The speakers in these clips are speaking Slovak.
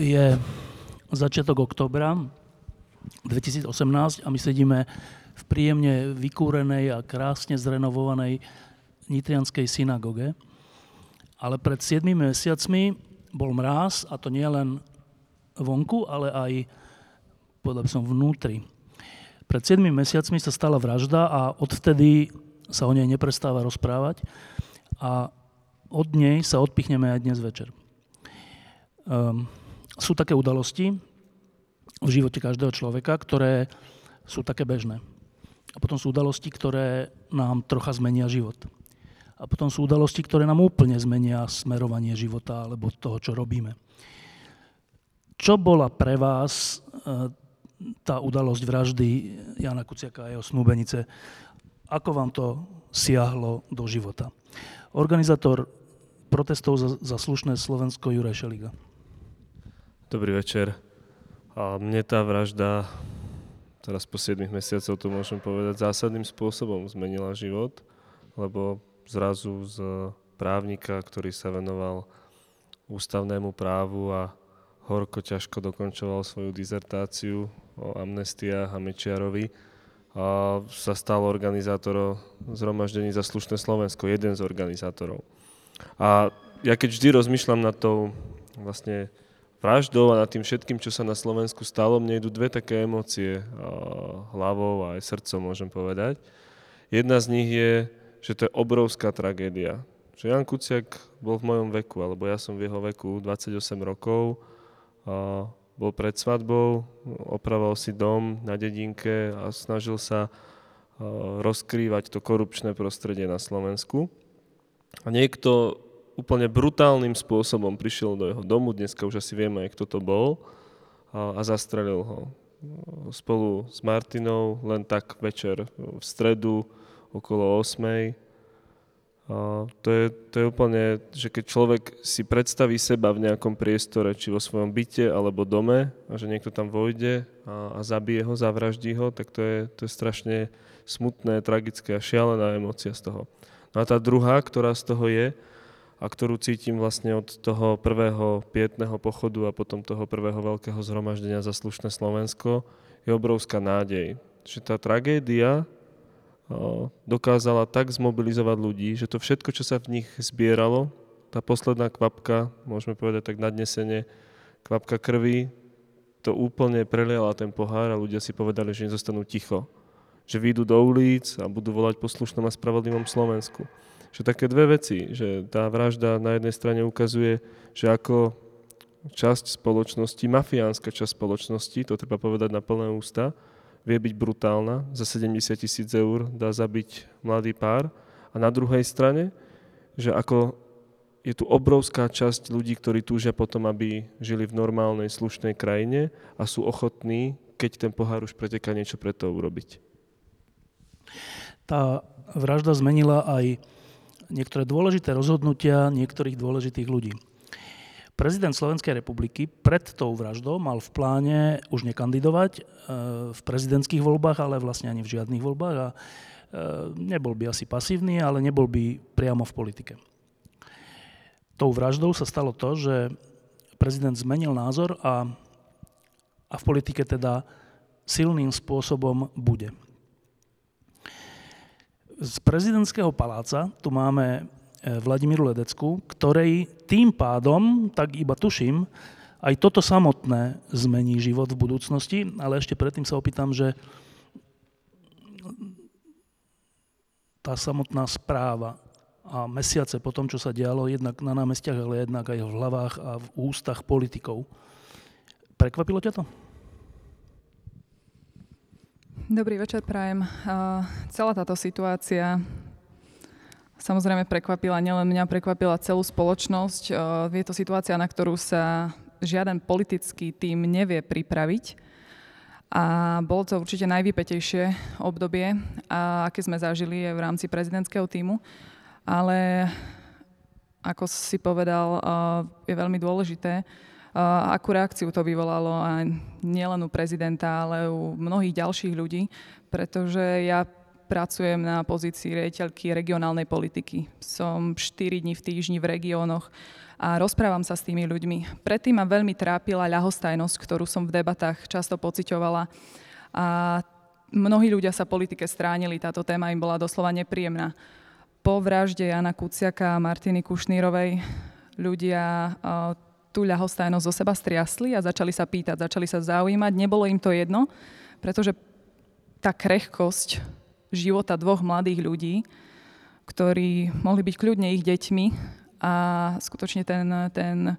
Je začiatok októbra 2018 a my sedíme v príjemne vykúrenej a krásne zrenovovanej nitrianskej synagoge. Ale pred 7 mesiacmi bol mráz, a to nie len vonku, ale aj povedal by som vnútri. Pred 7 mesiacmi sa stala vražda a odvtedy sa o nej neprestáva rozprávať a od nej sa odpichneme aj dnes večer. Sú také udalosti v živote každého človeka, ktoré sú také bežné. A potom sú udalosti, ktoré nám trocha zmenia život. A potom sú udalosti, ktoré nám úplne zmenia smerovanie života alebo toho, čo robíme. Čo bola pre vás tá udalosť vraždy Jána Kuciaka a jeho snúbenice? Ako vám to siahlo do života? Organizátor protestov za slušné Slovensko Juraj Šeliga. Dobrý večer. A mne tá vražda, teraz po 7 mesiacov to môžem povedať, zásadným spôsobom zmenila život, lebo zrazu z právnika, ktorý sa venoval ústavnému právu a horko ťažko dokončoval svoju dizertáciu o amnestiách a Mečiarovi, a sa stal organizátorom zhromaždení za slušné Slovensko, jeden z organizátorov. A ja keď vždy rozmýšľam nad tou vlastne vraždou a nad tým všetkým, čo sa na Slovensku stalo, mne idú dve také emócie hlavou a aj srdcom, môžem povedať. Jedna z nich je, že to je obrovská tragédia. Že Ján Kuciak bol v mojom veku, alebo ja som v jeho veku, 28 rokov, bol pred svadbou, opravoval si dom na dedinke a snažil sa rozkrývať to korupčné prostredie na Slovensku. A niekto úplne brutálnym spôsobom prišiel do jeho domu, dneska už asi vieme, kto to bol, a zastrelil ho. Spolu s Martinou, len tak večer v stredu, okolo 8. To je úplne, že keď človek si predstaví seba v nejakom priestore, či vo svojom byte alebo dome, a že niekto tam vojde a zabije ho, zavraždí ho, tak to je strašne smutné, tragické a šialená emócia z toho. No a tá druhá, ktorá z toho je, a ktorú cítim vlastne od toho prvého pietného pochodu a potom toho prvého veľkého zhromaždenia za slušné Slovensko, je obrovská nádej. Že tá tragédia dokázala tak zmobilizovať ľudí, že to všetko, čo sa v nich zbieralo, tá posledná kvapka, môžeme povedať tak nadnesene, kvapka krvi, to úplne preliala ten pohár a ľudia si povedali, že nezostanú ticho. Že vyjdú do ulic a budú volať po slušnom a spravodlivom Slovensku. Že také dve veci, že tá vražda na jednej strane ukazuje, že ako časť spoločnosti, mafiánska časť spoločnosti, to treba povedať na plné ústa, vie byť brutálna, za 70 000 eur dá zabiť mladý pár. A na druhej strane, že ako je tu obrovská časť ľudí, ktorí túžia potom, aby žili v normálnej, slušnej krajine a sú ochotní, keď ten pohár už preteká, niečo pre to urobiť. Tá vražda zmenila aj niektoré dôležité rozhodnutia niektorých dôležitých ľudí. Prezident Slovenskej republiky pred tou vraždou mal v pláne už nekandidovať v prezidentských voľbách, ale vlastne ani v žiadnych voľbách a nebol by asi pasívny, ale nebol by priamo v politike. Tou vraždou sa stalo to, že prezident zmenil názor a v politike teda silným spôsobom bude. Z prezidentského paláca tu máme Vladimíru Ledeckú, ktorej tým pádom, tak iba tuším, aj toto samotné zmení život v budúcnosti, ale ešte predtým sa opýtam, že tá samotná správa a mesiace po tom, čo sa dialo, jednak na námestiach, ale jednak aj v hlavách a v ústach politikov. Prekvapilo ťa to? Dobrý večer, prajem. Celá táto situácia samozrejme prekvapila, nielen mňa, prekvapila celú spoločnosť. Je to situácia, na ktorú sa žiaden politický tím nevie pripraviť. A bolo to určite najvypätejšie obdobie, aké sme zažili v rámci prezidentského tímu. Ale ako si povedal, je veľmi dôležité, akú reakciu to vyvolalo a nielen u prezidenta, ale u mnohých ďalších ľudí, pretože ja pracujem na pozícii riaditeľky regionálnej politiky. Som 4 dní v týždni v regiónoch a rozprávam sa s tými ľuďmi. Predtým ma veľmi trápila ľahostajnosť, ktorú som v debatách často pociťovala. A mnohí ľudia sa politike stránili, táto téma im bola doslova nepríjemná. Po vražde Jána Kuciaka a Martiny Kušnírovej ľudia tú ľahostajnosť zo seba striasli a začali sa pýtať, začali sa zaujímať. Nebolo im to jedno, pretože tá krehkosť života dvoch mladých ľudí, ktorí mohli byť kľudne ich deťmi a skutočne ten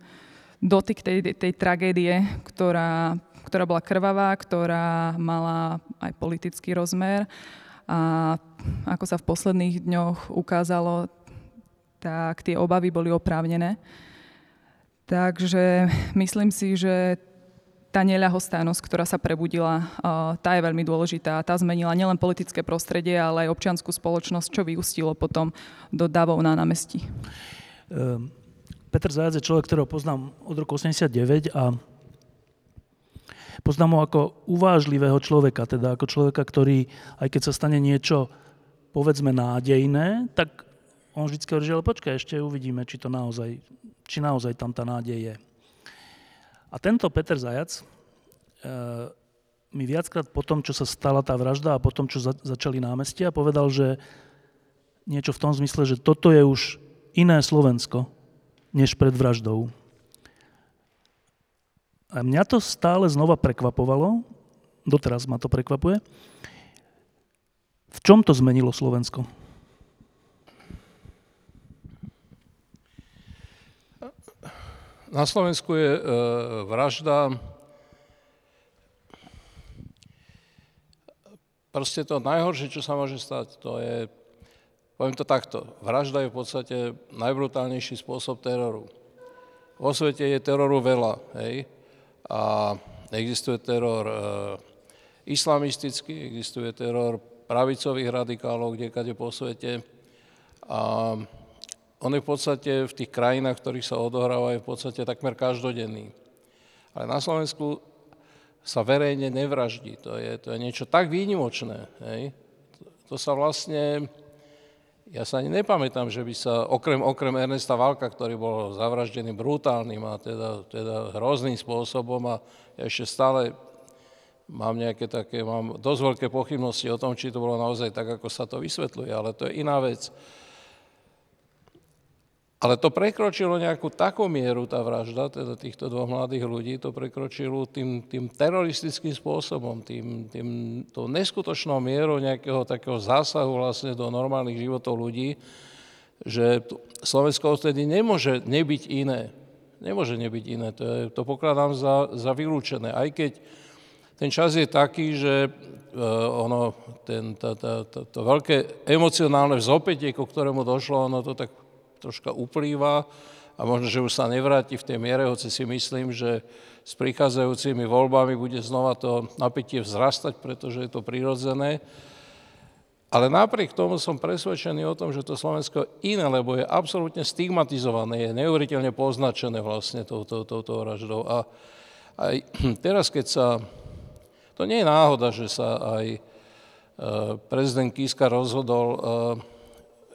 dotyk tej tragédie, ktorá bola krvavá, ktorá mala aj politický rozmer. A ako sa v posledných dňoch ukázalo, tak tie obavy boli oprávnené. Takže myslím si, že tá neľahostajnosť, ktorá sa prebudila, tá je veľmi dôležitá. Tá zmenila nielen politické prostredie, ale aj občiansku spoločnosť, čo vyústilo potom do davov na námestí. Peter Zajac je človek, ktorého poznám od roku 1989 a poznám ho ako uvážlivého človeka, teda ako človeka, ktorý, aj keď sa stane niečo, povedzme, nádejné, tak on vždy hovorí, že počkaj, ešte uvidíme, či naozaj tam tá nádej je. A tento Peter Zajac mi viackrát po tom, čo sa stala tá vražda a po tom, čo začali námestia, povedal, že niečo v tom zmysle, že toto je už iné Slovensko, než pred vraždou. A mňa to stále znova prekvapovalo, doteraz ma to prekvapuje. V čom to zmenilo Slovensko? Na Slovensku je vražda proste to najhoršie, čo sa môže stať. To je, poviem to takto, vražda je v podstate najbrutálnejší spôsob teroru. Vo svete je teroru veľa, hej? A existuje teror islamistický, existuje teror pravicových radikálov, kdekade po svete. A on je v podstate v tých krajinách, v ktorých sa odohráva, je v podstate takmer každodenný. Ale na Slovensku sa verejne nevraždí. To je niečo tak výnimočné. Hej? To sa vlastne... Ja sa ani nepamätám, že by sa, okrem Ernesta Valka, ktorý bol zavraždený brutálnym a teda hrozným spôsobom a ja ešte stále mám dosť veľké pochybnosti o tom, či to bolo naozaj tak, ako sa to vysvetľuje, ale to je iná vec. Ale to prekročilo nejakú takú mieru, tá vražda, teda týchto dvoch mladých ľudí, to prekročilo tým teroristickým spôsobom, tou neskutočnou mierou nejakého takého zásahu vlastne do normálnych životov ľudí, že Slovensko odtedy nemôže nebyť iné. Nemôže nebyť iné, to pokladám za vylúčené. Aj keď ten čas je taký, že to veľké emocionálne vzopätie, ku ktorému došlo, ono to tak troška uplýva a možno, že už sa nevráti v tej miere, hoci si myslím, že s prichádzajúcimi voľbami bude znova to napätie vzrastať, pretože je to prirodzené. Ale napriek tomu som presvedčený o tom, že to Slovensko je iné, lebo je absolútne stigmatizované, je neuveriteľne poznačené vlastne touto vraždou. A aj teraz, keď sa... To nie je náhoda, že sa aj prezident Kiska rozhodol,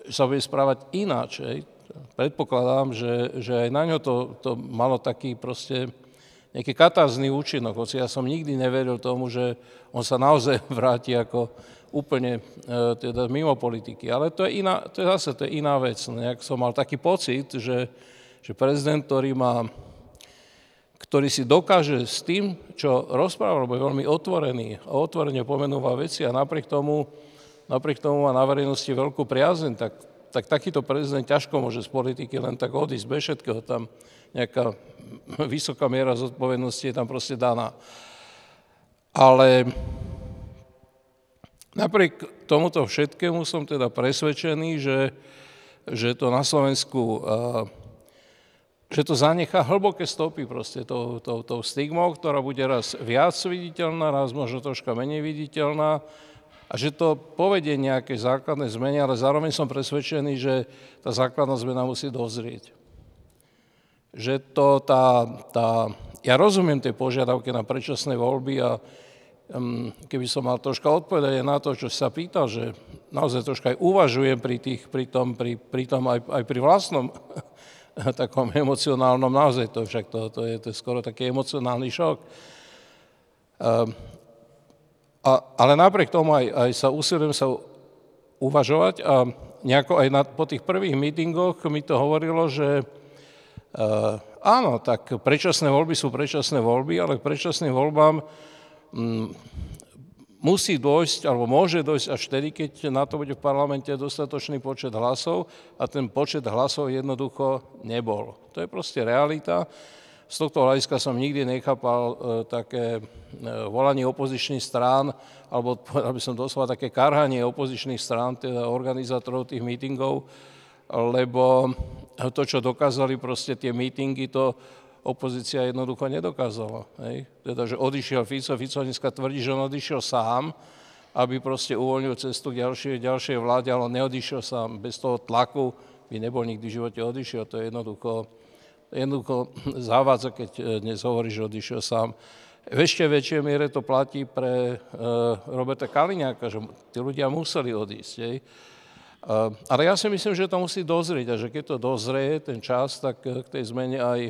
že sa bude správať ináč. Predpokladám, že aj na ňo to malo taký proste nejaký katarzný účinok. Hoci ja som nikdy neveril tomu, že on sa naozaj vráti ako úplne teda mimo politiky. Ale to je iná vec. Nejak som mal taký pocit, že prezident, ktorý si dokáže s tým, čo rozprával, bo je veľmi otvorený a otvorene pomenúva veci a napriek tomu má na verejnosti veľkú priazeň, tak takýto prezident ťažko môže z politiky len tak odísť bez všetkého. Tam nejaká vysoká miera zodpovednosti je tam proste daná. Ale napriek tomuto všetkému som teda presvedčený, že že to na Slovensku, že to zanechá hlboké stopy proste tou stigmou, ktorá bude raz viac viditeľná, raz možno troška menej viditeľná, a že to povedie nejaké základné zmeny, ale zároveň som presvedčený, že tá základná zmena musí dozrieť. Že to ja rozumiem tie požiadavky na predčasné voľby a keby som mal troška odpovedať na to, čo sa pýtal, že naozaj troška aj uvažujem pri pri vlastnom takom emocionálnom, naozaj to však to je skoro taký emocionálny šok. Ale napriek tomu aj sa usilujem sa uvažovať a nejako aj po tých prvých mítingoch mi to hovorilo, že áno, tak predčasné voľby sú predčasné voľby, ale k predčasným voľbám musí dôjsť, alebo môže dôjsť až vtedy, keď na to bude v parlamente dostatočný počet hlasov a ten počet hlasov jednoducho nebol. To je proste realita. Z tohto hľadiska som nikdy nechápal také volanie opozičných strán, alebo aby som doslova také karhanie opozičných strán, teda organizátorov tých mítingov, lebo to, čo dokázali proste tie mítingy, to opozícia jednoducho nedokázala. Hej? Teda, že odišiel Fico dneska tvrdí, že on odišiel sám, aby proste uvoľnil cestu k ďalšej vláde, ale on neodišiel sám. Bez toho tlaku by nebol nikdy v živote odišiel, to je jednoducho zavádza, keď dnes hovorí, že odišiel sám. V ešte väčšej miere to platí pre Roberta Kaliňáka, že tí ľudia museli odísť. Hej. Ale ja si myslím, že to musí dozrieť a že keď to dozrie ten čas, tak k tej zmene aj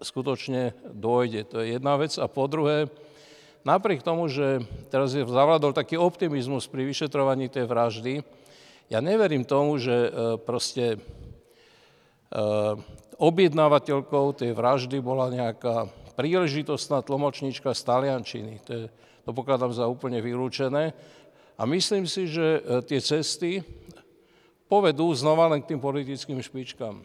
skutočne dôjde. To je jedna vec. A po druhé, napriek tomu, že teraz je zavládol taký optimizmus pri vyšetrovaní tej vraždy, ja neverím tomu, že proste objednávateľkou tej vraždy bola nejaká príležitostná tlmočníčka z taliančiny. To pokladám za úplne vylúčené. A myslím si, že tie cesty povedú znova len k tým politickým špičkám.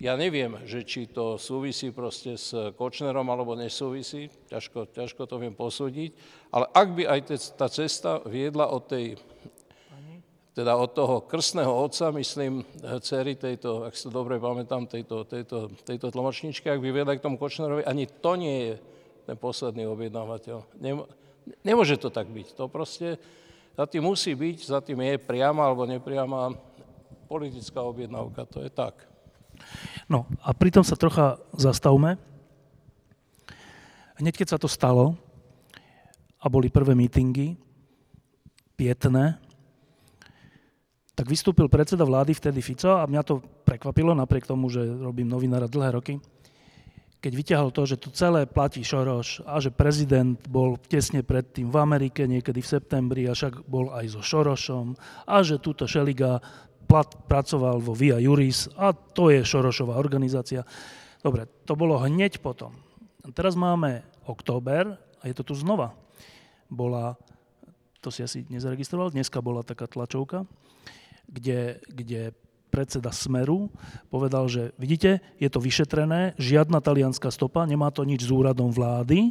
Ja neviem, že či to súvisí proste s Kočnerom alebo nesúvisí, ťažko to viem posúdiť, ale ak by aj tá cesta viedla od tej teda od toho krstného otca, myslím, dcery tejto, ak sa dobre pamätám, tejto tlmočničky, ak by viedla k tomu Kočnerovi, ani to nie je ten posledný objednávateľ. Nemôže to tak byť. To proste za tým musí byť, za tým je priama alebo nepriama politická objednávka. To je tak. No a pritom sa trocha zastavme. Hneď keď sa to stalo a boli prvé mítingy, pietné, tak vystúpil predseda vlády vtedy Fico a mňa to prekvapilo, napriek tomu, že robím novinára dlhé roky, keď vyťahol to, že tu celé platí Soros a že prezident bol tesne predtým v Amerike, niekedy v septembri, a však bol aj so Sorosom a že túto Šeliga pracoval vo Via Juris a to je Sorosová organizácia. Dobre, to bolo hneď potom. Teraz máme október a je to tu znova. Bola, to si asi nezaregistroval, dneska bola taká tlačovka, kde predseda Smeru povedal, že vidíte, je to vyšetrené, žiadna talianská stopa, nemá to nič s úradom vlády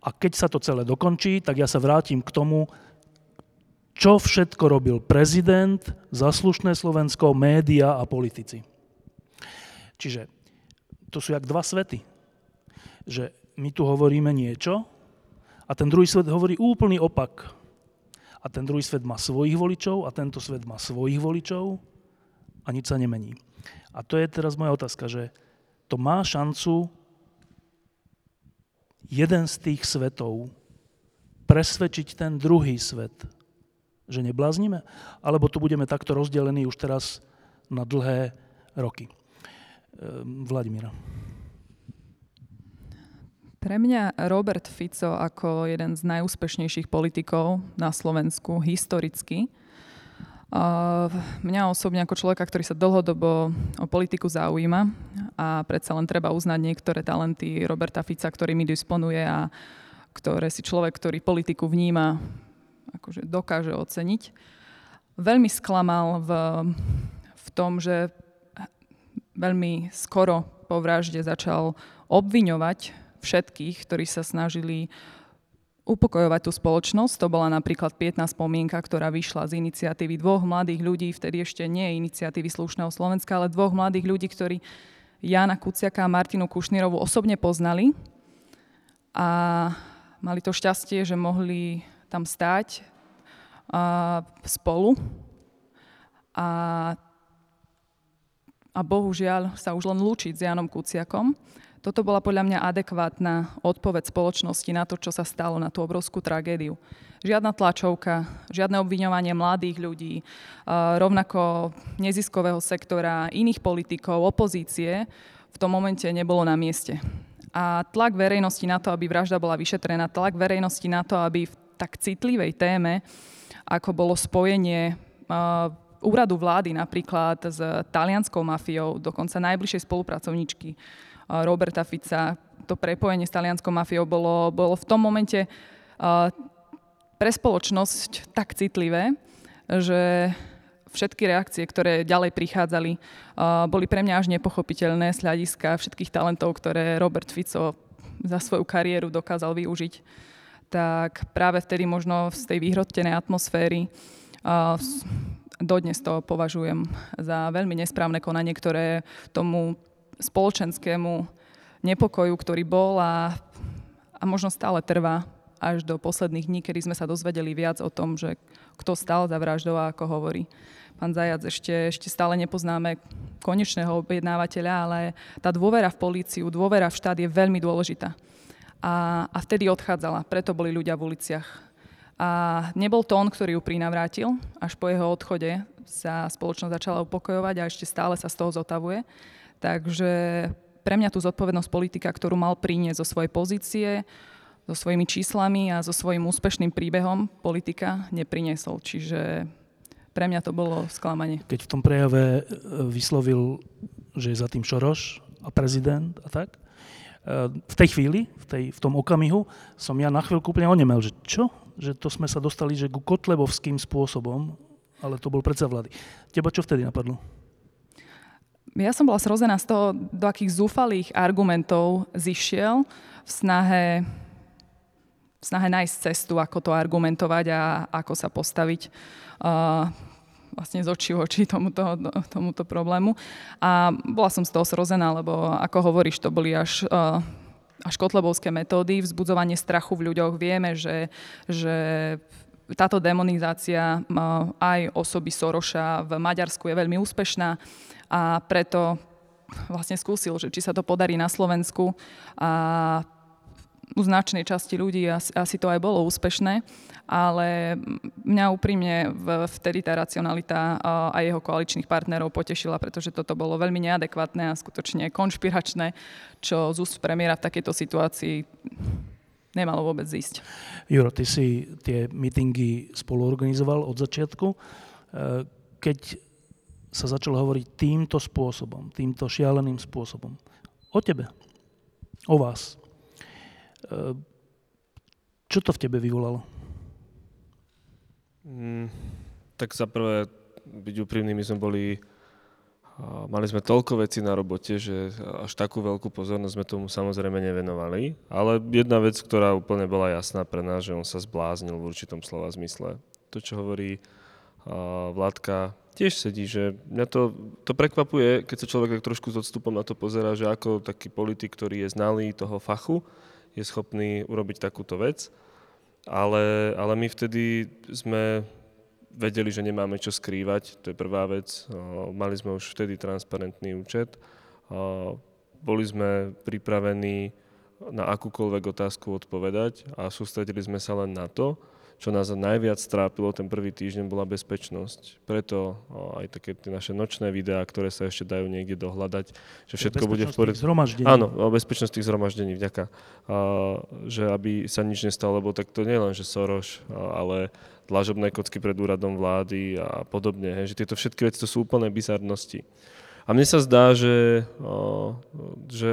a keď sa to celé dokončí, tak ja sa vrátim k tomu, čo všetko robil prezident, zaslušné Slovensko, média a politici. Čiže to sú jak dva svety, že my tu hovoríme niečo a ten druhý svet hovorí úplný opak. A ten druhý svet má svojich voličov a tento svet má svojich voličov a nič sa nemení. A to je teraz moja otázka, že to má šancu jeden z tých svetov presvedčiť ten druhý svet, že nebláznime? Alebo tu budeme takto rozdelení už teraz na dlhé roky? Vladimíra. Pre mňa Robert Fico ako jeden z najúspešnejších politikov na Slovensku historicky. Mňa osobne ako človeka, ktorý sa dlhodobo o politiku zaujíma a predsa len treba uznať niektoré talenty Roberta Fica, ktorými disponuje a ktoré si človek, ktorý politiku vníma, akože dokáže oceniť. Veľmi sklamal v tom, že veľmi skoro po vražde začal obviňovať všetkých, ktorí sa snažili upokojovať tú spoločnosť. To bola napríklad pietná spomienka, ktorá vyšla z iniciatívy dvoch mladých ľudí, vtedy ešte nie iniciatívy Slušného Slovenska, ale dvoch mladých ľudí, ktorí Jána Kuciaka a Martinu Kušnírovú osobne poznali a mali to šťastie, že mohli tam stáť spolu. A bohužiaľ sa už len lúčiť s Jánom Kuciakom. Toto bola podľa mňa adekvátna odpoveď spoločnosti na to, čo sa stalo, na tú obrovskú tragédiu. Žiadna tlačovka, žiadne obviňovanie mladých ľudí, rovnako neziskového sektora, iných politikov, opozície v tom momente nebolo na mieste. A tlak verejnosti na to, aby vražda bola vyšetrená, tlak verejnosti na to, aby v tak citlivej téme, ako bolo spojenie úradu vlády napríklad s talianskou mafiou, dokonca najbližšej spolupracovničky Roberta Fica, to prepojenie s talianskou mafiou bolo v tom momente pre spoločnosť tak citlivé, že všetky reakcie, ktoré ďalej prichádzali, boli pre mňa až nepochopiteľné z hľadiska všetkých talentov, ktoré Robert Fico za svoju kariéru dokázal využiť. Tak práve vtedy možno z tej vyhrotenej atmosféry dodnes to považujem za veľmi nesprávne konanie, ktoré tomu spoločenskému nepokoju, ktorý bol a možno stále trvá až do posledných dní, kedy sme sa dozvedeli viac o tom, že kto stál za vraždou a ako hovorí pán Zajac. Ešte stále nepoznáme konečného objednávateľa, ale tá dôvera v políciu, dôvera v štát je veľmi dôležitá. A vtedy odchádzala, preto boli ľudia v uliciach. A nebol to on, ktorý ju prinavrátil. Až po jeho odchode sa spoločnosť začala upokojovať a ešte stále sa z toho zotavuje. Takže pre mňa tú zodpovednosť politika, ktorú mal priniesť zo svojej pozície, so svojimi číslami a so svojím úspešným príbehom politika nepriniesol. Čiže pre mňa to bolo sklamanie. Keď v tom prejave vyslovil, že je za tým Soros a prezident a tak, v tej chvíli, v tom okamihu, som ja na chvíľku úplne onemel, že čo? Že to sme sa dostali že ku kotlebovským spôsobom, ale to bol predsa vlády. Teba čo vtedy napadlo? Ja som bola zrozená z toho, do akých zúfalých argumentov zišiel v snahe nájsť cestu, ako to argumentovať a ako sa postaviť vlastne z očí v oči tomuto problému. A bola som z toho zrozená, lebo ako hovoríš, to boli až kotlebovské metódy, vzbudzovanie strachu v ľuďoch. Vieme, že táto demonizácia aj osoby Sorosa v Maďarsku je veľmi úspešná a preto vlastne skúsil, že či sa to podarí na Slovensku a u značnej časti ľudí asi to aj bolo úspešné, ale mňa úprimne vtedy tá racionalita a jeho koaličných partnerov potešila, pretože toto bolo veľmi neadekvátne a skutočne konšpiračné, čo z úst premiéra v takejto situácii nemalo vôbec ísť. Juro, ty si tie mítingy spoluorganizoval od začiatku. Keď sa začalo hovoriť týmto spôsobom, týmto šialeným spôsobom, o tebe, o vás, čo to v tebe vyvolalo? Tak za prvé, byť úprimný, my sme mali sme toľko vecí na robote, že až takú veľkú pozornosť sme tomu samozrejme nevenovali, ale jedna vec, ktorá úplne bola jasná pre nás, že on sa zbláznil v určitom slova zmysle. To, čo hovorí Vládka, tiež sedí, že mňa to prekvapuje, keď sa človek tak trošku s odstupom na to pozerá, že ako taký politik, ktorý je znalý toho fachu, je schopný urobiť takúto vec. Ale my vtedy sme vedeli, že nemáme čo skrývať, to je prvá vec. Mali sme už vtedy transparentný účet. Boli sme pripravení na akúkoľvek otázku odpovedať a sústredili sme sa len na to, čo nás najviac trápilo ten prvý týždeň, bola bezpečnosť. Preto aj také tie naše nočné videá, ktoré sa ešte dajú niekde dohľadať, že všetko bude v poriadku. Áno, o bezpečnosti zhromaždení, vďaka. Že aby sa nič nestalo, lebo tak to nie len, že Soros, ale dlažobné kocky pred úradom vlády a podobne. Že tieto všetky veci, to sú úplné bizarnosti. A mne sa zdá, že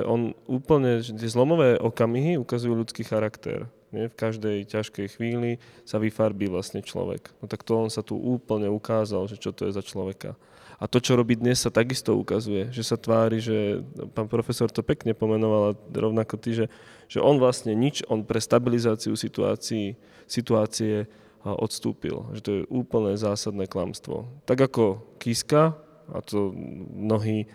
on úplne, že tie zlomové okamihy ukazujú ľudský charakter. V každej ťažkej chvíli sa vyfarbí vlastne človek. No tak to on sa tu úplne ukázal, že čo to je za človeka. A to, čo robí dnes, sa takisto ukazuje, že sa tvári, že pán profesor to pekne pomenoval, rovnako ty, že on vlastne nič, on pre stabilizáciu situácie odstúpil. Že to je úplne zásadné klamstvo. Tak ako Kiska, a to mnohí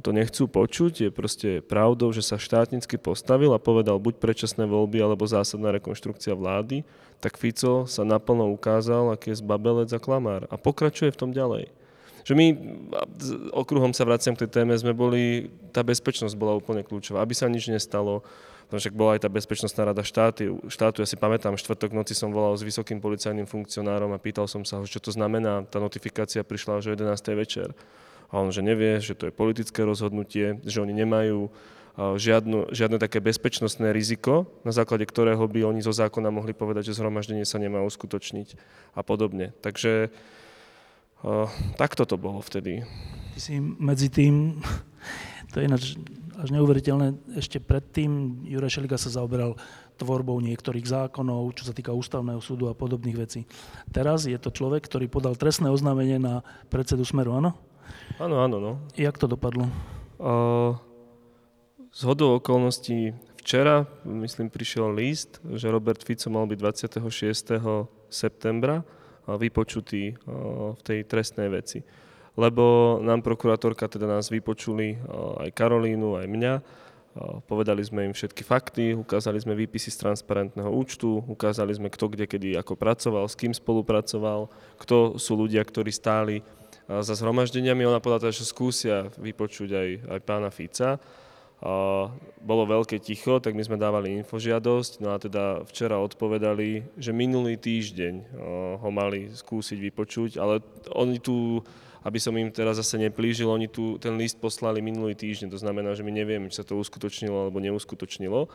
to nechcú počuť, je proste pravdou, že sa štátnicky postavil a povedal buď predčasné voľby, alebo zásadná rekonštrukcia vlády, tak Fico sa naplno ukázal, aký je zbabelec a klamár. A pokračuje v tom ďalej. Že my, okruhom sa vraciam k tej téme, tá bezpečnosť bola úplne kľúčová, aby sa nič nestalo. Však bola aj tá bezpečnostná rada štátu. Ja si pamätám, štvrtok noci som volal s vysokým policajným funkcionárom a pýtal som sa ho, čo to znamená. Tá notifikácia prišla už o 11. večer. A on, že nevie, že to je politické rozhodnutie, že oni nemajú žiadne také bezpečnostné riziko, na základe ktorého by oni zo zákona mohli povedať, že zhromaždenie sa nemá uskutočniť a podobne. Takže takto to bolo vtedy. Ty si medzi tým, to je ináč až neuveriteľné, ešte predtým Juraj Šeliga sa zaoberal tvorbou niektorých zákonov, čo sa týka ústavného súdu a podobných vecí. Teraz je to človek, ktorý podal trestné oznámenie na predsedu Smeru, áno? Áno, no. Jak to dopadlo? Zhodou okolností včera, myslím, prišiel list, že Robert Fico mal byť 26. septembra vypočutý v tej trestnej veci. Lebo nám prokurátorka, teda nás vypočuli, aj Karolínu, aj mňa. Povedali sme im všetky fakty, ukázali sme výpisy z transparentného účtu, ukázali sme kto, kde, kedy, ako pracoval, s kým spolupracoval, kto sú ľudia, ktorí stáli za zhromaždeniami. Ona povedala, že skúsia vypočuť aj pána Fica. Bolo veľké ticho, tak my sme dávali infožiadosť, no a teda včera odpovedali, že minulý týždeň ho mali skúsiť vypočuť, ale oni tu, aby som im teraz zase neplížil, oni tu ten list poslali minulý týždeň, to znamená, že my nevieme, či sa to uskutočnilo alebo neuskutočnilo,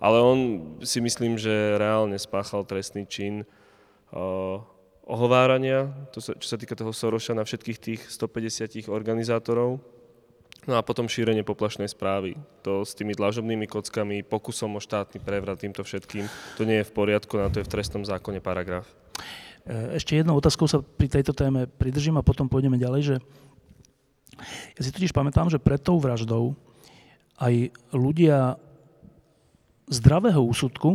ale on si myslím, že reálne spáchal trestný čin ohovárania, čo sa týka toho Soroša na všetkých tých 150 organizátorov, no a potom šírenie poplašnej správy. To s tými dlažobnými kockami, pokusom o štátny prevrat, týmto všetkým, to nie je v poriadku, na to je v trestnom zákone paragraf. Ešte jednou otázkou sa pri tejto téme pridržím a potom pôjdeme ďalej, že ja si totiž pamätám, že pred tou vraždou aj ľudia zdravého úsudku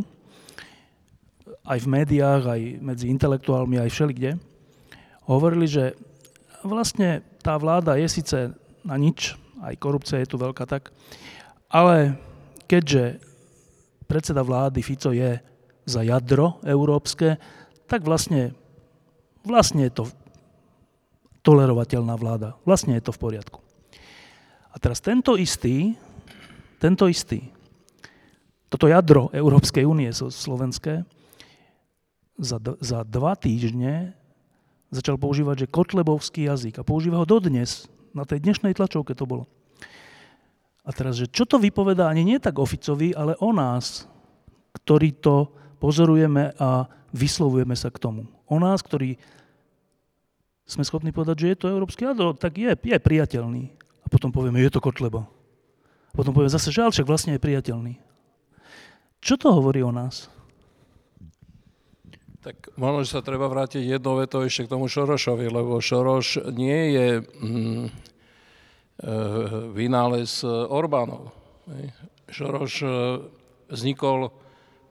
aj v médiách, aj medzi intelektuálmi, aj všelikde, hovorili, že vlastne tá vláda je síce na nič, aj korupcia je tu veľká tak, ale keďže predseda vlády Fico je za jadro európske, tak vlastne je to tolerovateľná vláda. Vlastne je to v poriadku. A teraz tento istý, toto jadro Európskej únie slovenské, za 2 týždne začal používať, že kotlebovský jazyk. A používa ho dodnes, na tej dnešnej tlačovke to bolo. A teraz, že čo to vypovedá ani nie tak o Ficovi, ale o nás, ktorí to pozorujeme a vyslovujeme sa k tomu. O nás, ktorí sme schopní povedať, že je to európsky jadro, tak je priateľný. A potom povieme, je to Kotleba. A potom povieme zase, že však vlastne je priateľný. Čo to hovorí o nás? Tak možno, že sa treba vrátiť jednou vetou ešte k tomu Sorošovi, lebo Soros nie je vynález Orbánov. Soros vznikol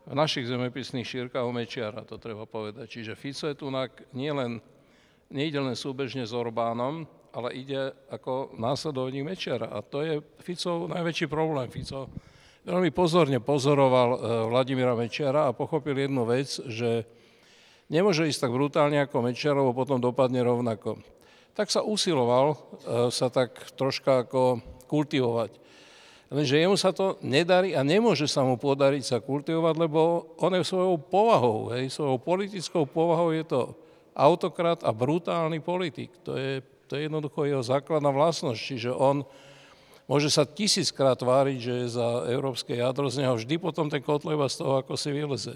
v našich zemepisných šírkach u Mečiara, to treba povedať. Čiže Fico je tunak nejde len súbežne s Orbánom, ale ide ako následovník Mečiara. A to je Ficov najväčší problém. Fico veľmi pozorne pozoroval Vladimíra Mečiara a pochopil jednu vec, že nemôže ísť tak brutálne ako Mečiar, lebo potom dopadne rovnako. Tak sa usiloval sa tak troška ako kultivovať. Lenže jemu sa to nedarí a nemôže sa mu podariť sa kultivovať, lebo on je svojou povahou, svojou politickou povahou je to autokrat a brutálny politik. To je jednoducho jeho základná vlastnosť, čiže on môže sa tisíckrát tváriť, že je za európske jadro, z neho vždy potom ten Kotleba z toho, ako si vyleze.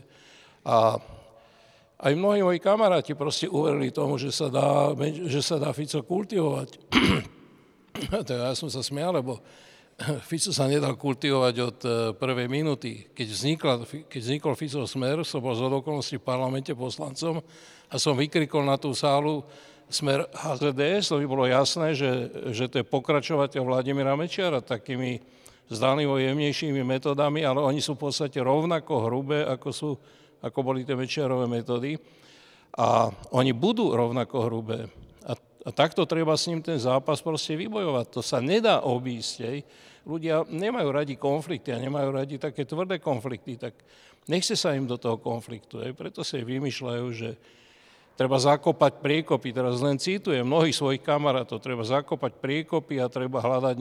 Aj mnohí moji kamaráti proste uverili tomu, že sa dá Fico kultivovať. Ja som sa smial, lebo Fico sa nedal kultivovať od prvej minúty. Keď vznikol Ficov Smer, som bol z okolností v parlamente poslancom a som vykrikol na tú sálu Smer HZDS, to by bolo jasné, že to je pokračovateľ Vladimíra Mečiara takými zdálivo jemnejšími metodami, ale oni sú v podstate rovnako hrubé, ako boli tie Mečiarove metódy. A oni budú rovnako hrubé. A takto treba s ním ten zápas proste vybojovať. To sa nedá obísť. Ľudia nemajú radi konflikty a nemajú radi také tvrdé konflikty, tak nechce sa im do toho konfliktu. Preto si vymýšľajú, že treba zakopať priekopy. Teraz len citujem mnohých svojich kamarátov. Treba zakopať priekopy a treba hľadať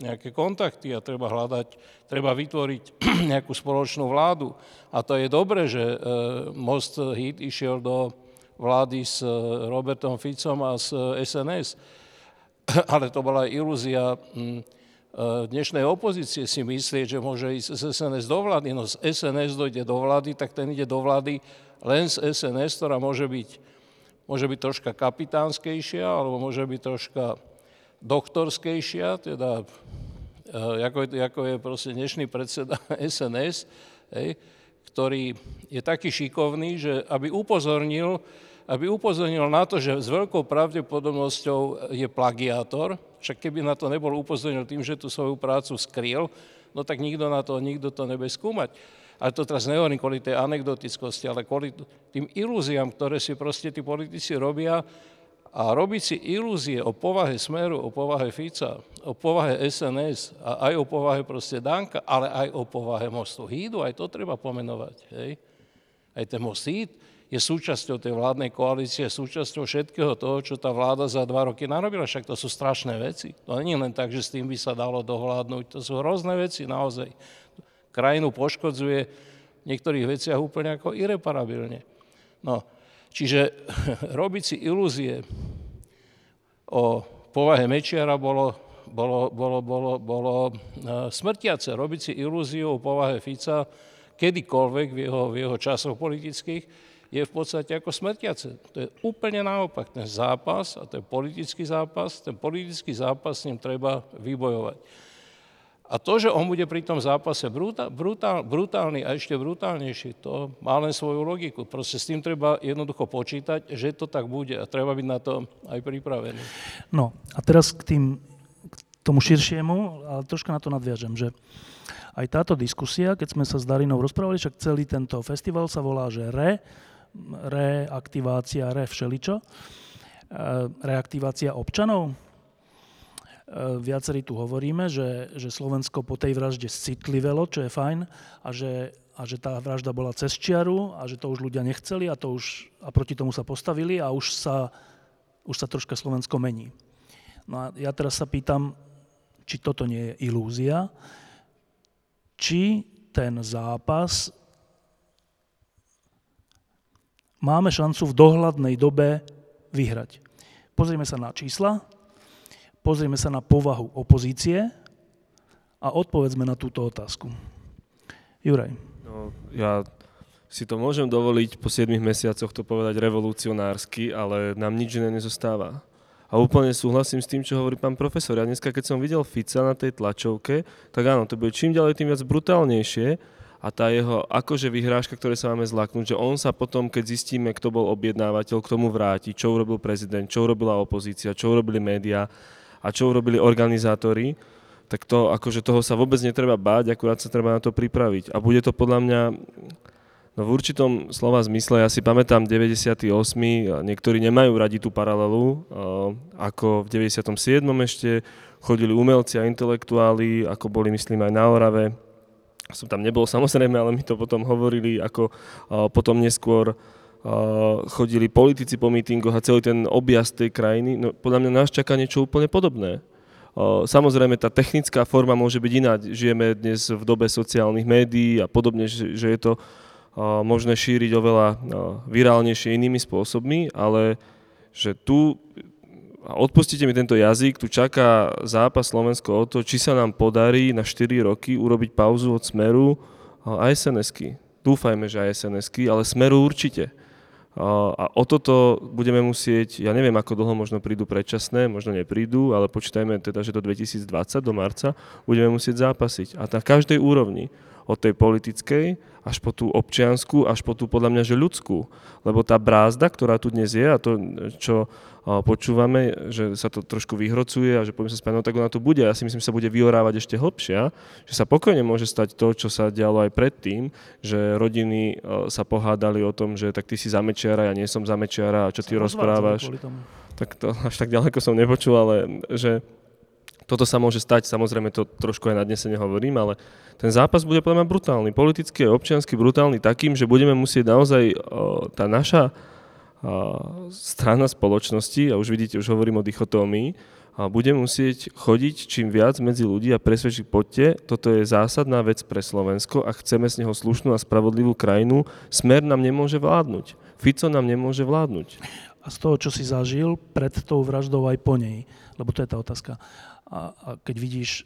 nejaké kontakty a treba vytvoriť nejakú spoločnú vládu. A to je dobré, že Most Híd išiel do vlády s Robertom Ficom a s SNS. Ale to bola ilúzia dnešnej opozície si myslieť, že môže ísť z SNS do vlády. No z SNS dojde do vlády, tak ten ide do vlády len z SNS, ktorá môže byť troška kapitánskejšia, alebo môže byť troška doktorskejšia, teda ako je proste dnešný predseda SNS, ktorý je taký šikovný, že aby upozornil na to, že s veľkou pravdepodobnosťou je plagiátor, však keby na to nebol upozornil tým, že tú svoju prácu skryl, no tak nikto to nebude skúmať. Ale to teraz nehovorím kvôli tej anekdotickosti, ale kvôli tým ilúziám, ktoré si proste tí politici robia, a robiť si ilúzie o povahe Smeru, o povahe Fica, o povahe SNS a aj o povahe proste Danka, ale aj o povahe Mostu Hídu, aj to treba pomenovať. Hej? Aj ten Most Híd je súčasťou tej vládnej koalície, súčasťou všetkého toho, čo tá vláda za 2 roky narobila. Však to sú strašné veci. To nie je len tak, že s tým by sa dalo dohľadnúť. To sú hrozné veci naozaj. Krajinu poškodzuje v niektorých veciach úplne ako ireparabilne. No. Čiže robiť si ilúzie o povahe Mečiara bolo smrtiace. Robiť si ilúziu o povahe Fica kedykoľvek v jeho časoch politických je v podstate ako smrtiace. To je úplne naopak. Ten zápas, a to je politický zápas, ten politický zápas s ním treba vybojovať. A to, že on bude pri tom zápase brutálny a ešte brutálnejší, to má len svoju logiku. Proste s tým treba jednoducho počítať, že to tak bude a treba byť na to aj pripravený. No a teraz k tomu širšiemu, ale troška na to nadviažem, že aj táto diskusia, keď sme sa s Darinou rozprávali, však celý tento festival sa volá, že reaktivácia, všeličo, reaktivácia občanov. Viacerí tu hovoríme, že Slovensko po tej vražde citlivelo, čo je fajn, a že tá vražda bola cez čiaru a že to už ľudia nechceli a proti tomu sa postavili a už sa troška Slovensko mení. No a ja teraz sa pýtam, či toto nie je ilúzia, či ten zápas máme šancu v dohľadnej dobe vyhrať. Pozrime sa na čísla. Pozrieme sa na povahu opozície a odpovedzme na túto otázku. Juraj. No, ja si to môžem dovoliť po 7 mesiacoch to povedať revolucionársky, ale nám nič iné nezostáva. A úplne súhlasím s tým, čo hovorí pán profesor. Ja dneska, keď som videl Fica na tej tlačovke, tak áno, to bude čím ďalej tým viac brutálnejšie a tá jeho akože vyhrážka, ktoré sa máme zlaknúť, že on sa potom, keď zistíme, kto bol objednávateľ, k tomu vráti, čo urobil prezident, čo urobila opozícia, čo urobili médiá, a čo urobili organizátori, tak to, akože toho sa vôbec netreba báť, akurát sa treba na to pripraviť. A bude to podľa mňa, no v určitom slova zmysle, ja si pamätám 98, niektorí nemajú radi tú paralelu, ako v 97. ešte chodili umelci a intelektuáli, ako boli, myslím, aj na Orave. Som tam nebol samozrejme, ale mi to potom hovorili, ako potom neskôr chodili politici po mítingoch a celý ten objazd tej krajiny, no podľa mňa nás čaká niečo úplne podobné. Samozrejme, tá technická forma môže byť iná. Žijeme dnes v dobe sociálnych médií a podobne, že je to možné šíriť oveľa virálnejšie inými spôsobmi, ale že tu, odpustite mi tento jazyk, tu čaká zápas Slovensko o to, či sa nám podarí na 4 roky urobiť pauzu od Smeru a SNS-ky. Dúfajme, že aj SNS-ky, ale Smeru určite. A o toto budeme musieť, ja neviem, ako dlho možno prídu predčasné, možno neprídu, ale počítajme teda, že do 2020, do marca, budeme musieť zápasiť. A na každej úrovni. od tej politickej až po tú občiansku, až po tú podľa mňa, že ľudskú. Lebo tá brázda, ktorá tu dnes je a to, čo počúvame, že sa to trošku vyhrocuje a že poviem sa späť, tak ona tu bude. Ja si myslím, že sa bude vyhorávať ešte hlbšia, že sa pokojne môže stať to, čo sa dialo aj predtým, že rodiny sa pohádali o tom, že tak ty si za Mečiara, ja nie som za Mečiara a čo ty rozprávaš. Tak to až tak ďaleko som nepočul, ale že toto sa môže stať, samozrejme to trošku aj nadnesene hovorím, ale ten zápas bude podľa mňa brutálny, politický a občiansky brutálny takým, že budeme musieť naozaj tá naša strana spoločnosti, a už vidíte, už hovorím o dichotómii, a bude musieť chodiť čím viac medzi ľudí a presvedčiť, poďte, toto je zásadná vec pre Slovensko a chceme z neho slušnú a spravodlivú krajinu, Smer nám nemôže vládnuť, Fico nám nemôže vládnuť. A z toho, čo si zažil pred tou vraždou aj po nej, lebo to je tá otázka, a keď vidíš,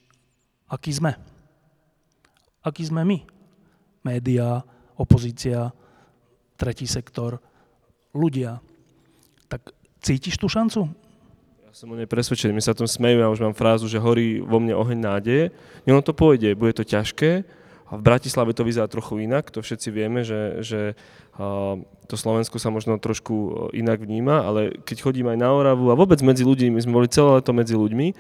aký sme my, médiá, opozícia, tretí sektor, ľudia, tak cítiš tú šancu? Ja som o nej presvedčený, my sa o tom smejeme, ja už mám frázu, že horí vo mne oheň nádeje, ono to pôjde, bude to ťažké, a v Bratislave to vyzerá trochu inak, to všetci vieme, že to Slovensko sa možno trošku inak vníma, ale keď chodím aj na Oravu a vôbec medzi ľudí, my sme boli celé leto medzi ľuďmi,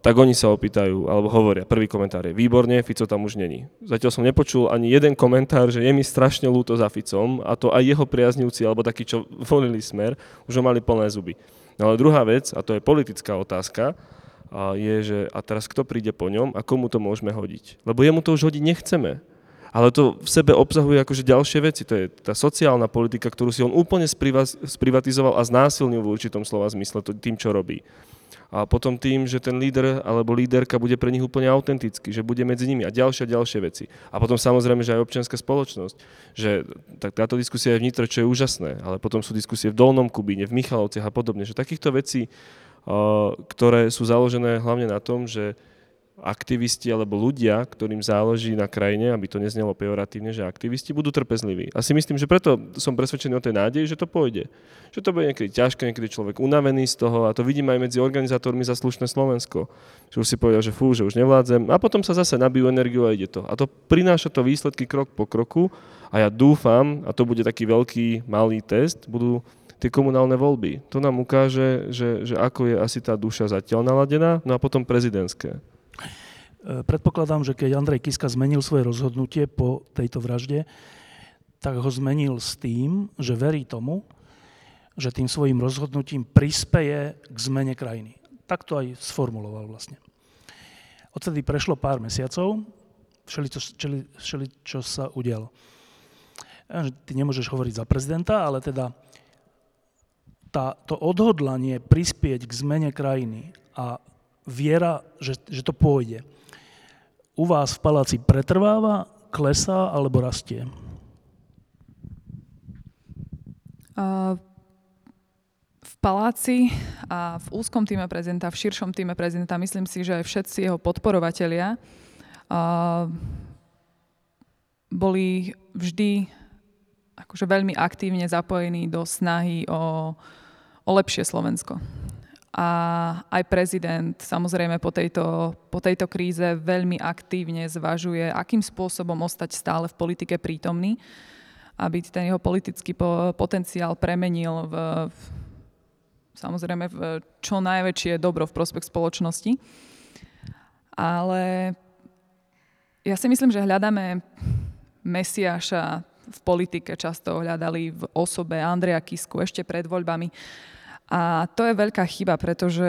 tak oni sa opýtajú, alebo hovoria, prvý komentár je výborne, Fico tam už není. Zatiaľ som nepočul ani jeden komentár, že je mi strašne ľúto za Ficom a to aj jeho priaznivci, alebo takí, čo volili Smer, už ho mali plné zuby. No ale druhá vec, a to je politická otázka, je, že a teraz kto príde po ňom a komu to môžeme hodiť. Lebo jemu to už hodiť nechceme. Ale to v sebe obsahuje akože ďalšie veci. To je tá sociálna politika, ktorú si on úplne sprivatizoval a znásilnil v určitom slova zmysle tým, čo robí. A potom tým, že ten líder alebo líderka bude pre nich úplne autentický, že bude medzi nimi a ďalšie veci. A potom samozrejme, že aj občianska spoločnosť. Že tak táto diskusia je v Nitre, čo je úžasné, ale potom sú diskusie v Dolnom Kubíne, v Michalovciach a podobne. Že takýchto vecí, ktoré sú založené hlavne na tom, že aktivisti alebo ľudia, ktorým záleží na krajine, aby to neznelo pejoratívne, že aktivisti budú trpezliví. A si myslím, že preto som presvedčený o tej nádeji, že to pôjde. Že to bude niekedy ťažké, niekedy človek unavený z toho a to vidím aj medzi organizátormi za slušné Slovensko. Že už si povedal, že fú, že už nevládzem a potom sa zase nabijú energiu a ide to. A to prináša to výsledky krok po kroku a ja dúfam, a to bude taký veľký malý test, budú tie komunálne voľby. To nám ukáže, že ako je asi tá duša zatiaľ naladená, no a potom prezidentské. Predpokladám, že keď Andrej Kiska zmenil svoje rozhodnutie po tejto vražde, tak ho zmenil s tým, že verí tomu, že tým svojim rozhodnutím prispeje k zmene krajiny. Tak to aj sformuloval vlastne. Odtedy prešlo pár mesiacov, všeličo sa udialo. Ty nemôžeš hovoriť za prezidenta, ale teda to odhodlanie prispieť k zmene krajiny a viera, že to pôjde, u vás v paláci pretrváva, klesá alebo rastie? V paláci a v úzkom týme prezidenta, v širšom týme prezidenta, myslím si, že všetci jeho podporovatelia boli vždy akože veľmi aktívne zapojení do snahy o lepšie Slovensko. A aj prezident samozrejme po tejto kríze veľmi aktívne zvažuje, akým spôsobom ostať stále v politike prítomný, aby ten jeho politický potenciál premenil samozrejme v čo najväčšie dobro v prospech spoločnosti. Ale ja si myslím, že hľadáme Mesiáša v politike, často ho hľadali v osobe Andreja Kisku ešte pred voľbami. A to je veľká chyba, pretože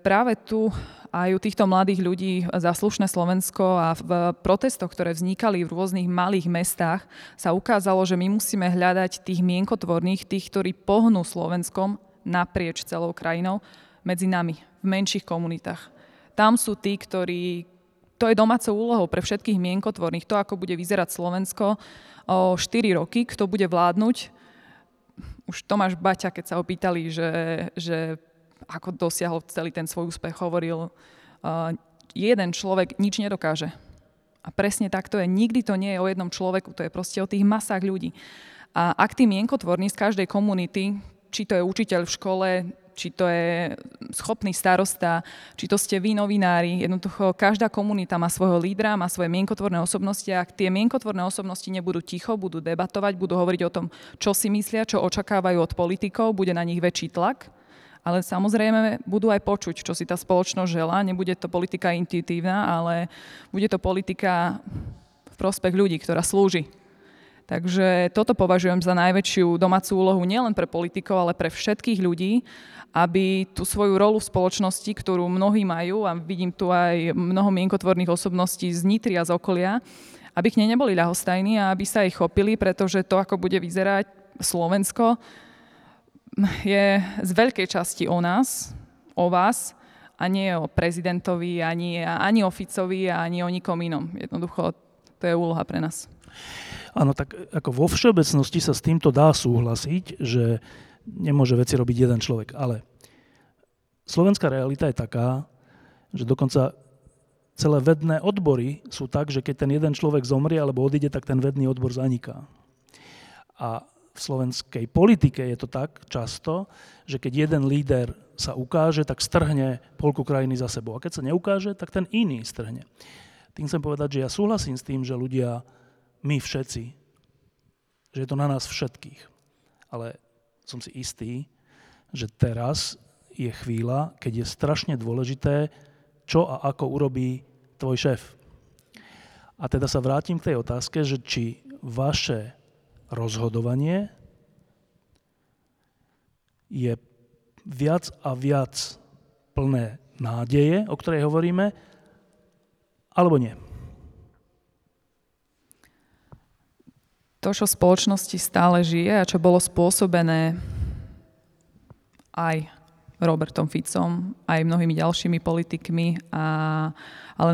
práve tu aj u týchto mladých ľudí za slušné Slovensko a v protestoch, ktoré vznikali v rôznych malých mestách, sa ukázalo, že my musíme hľadať tých mienkotvorných, tých, ktorí pohnú Slovenskom naprieč celou krajinou, medzi nami, v menších komunitách. Tam sú tí, ktorí... To je domácou úlohou pre všetkých mienkotvorných. To, ako bude vyzerať Slovensko o 4 roky, kto bude vládnuť. Už Tomáš Baťa, keď sa opýtali, že ako dosiahol celý ten svoj úspech, hovoril, jeden človek nič nedokáže. A presne tak to je. Nikdy to nie je o jednom človeku, to je proste o tých masách ľudí. A ak tí mienkotvorní z každej komunity, či to je učiteľ v škole, či to je schopný starosta, či to ste vy novinári. Jednoducho každá komunita má svojho lídra, má svoje mienkotvorné osobnosti a ak tie mienkotvorné osobnosti nebudú ticho, budú debatovať, budú hovoriť o tom, čo si myslia, čo očakávajú od politikov, bude na nich väčší tlak. Ale samozrejme budú aj počuť, čo si tá spoločnosť želá. Nebude to politika intuitívna, ale bude to politika v prospech ľudí, ktorá slúži. Takže toto považujem za najväčšiu domácu úlohu nielen pre politikov, ale pre všetkých ľudí, aby tú svoju rolu v spoločnosti, ktorú mnohí majú, a vidím tu aj mnoho mienkotvorných osobností z Nitry a z okolia, aby k nej neboli ľahostajní a aby sa ich chopili, pretože to, ako bude vyzerať Slovensko, je z veľkej časti o nás, o vás, a nie o prezidentovi, ani o Ficovi, ani o nikom inom. Jednoducho, to je úloha pre nás. Áno, tak ako vo všeobecnosti sa s týmto dá súhlasiť, že nemôže veci robiť jeden človek, ale slovenská realita je taká, že dokonca celé vedné odbory sú tak, že keď ten jeden človek zomrie alebo odíde, tak ten vedný odbor zaniká. A v slovenskej politike je to tak často, že keď jeden líder sa ukáže, tak strhne polku krajiny za sebou. A keď sa neukáže, tak ten iný strhne. Tým chcem povedať, že ja súhlasím s tým, že ľudia, my všetci, že je to na nás všetkých. Ale som si istý, že teraz je chvíľa, keď je strašne dôležité, čo a ako urobí tvoj šéf. A teda sa vrátim k tej otázke, že či vaše rozhodovanie je viac a viac plné nádeje, o ktorej hovoríme, alebo nie? To, čo v spoločnosti stále žije a čo bolo spôsobené aj Robertom Ficom, aj mnohými ďalšími politikmi, ale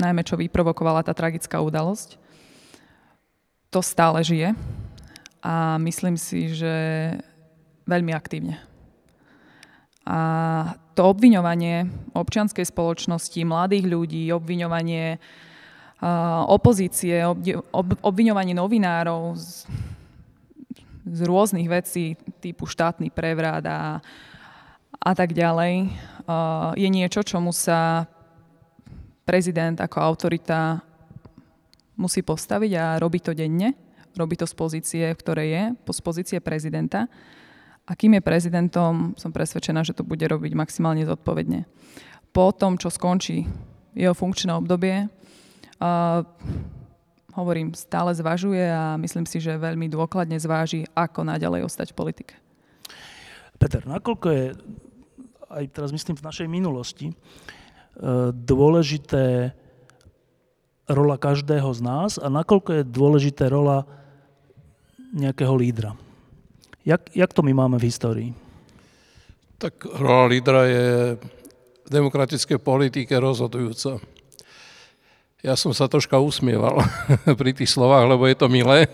najmä, čo vyprovokovala tá tragická udalosť, to stále žije. A myslím si, že veľmi aktívne. A to obviňovanie občianskej spoločnosti, mladých ľudí, obviňovanie opozície, obviňovanie novinárov z rôznych vecí typu štátny prevrat a tak ďalej, je niečo, čomu sa prezident ako autorita musí postaviť a robí to denne. Robí to z pozície, ktoré je, z pozície prezidenta. A kým je prezidentom, som presvedčená, že to bude robiť maximálne zodpovedne. Po tom, čo skončí jeho funkčné obdobie, hovorím, stále zvažuje a myslím si, že veľmi dôkladne zváži, ako naďalej ostať v politike. Peter, nakoľko je, aj teraz myslím v našej minulosti, dôležité rola každého z nás a nakoľko je dôležitá rola nejakého lídra? Jak to my máme v histórii? Tak rola lídra je v demokratickej politike rozhodujúca. Ja som sa troška usmieval pri tých slovách, lebo je to milé,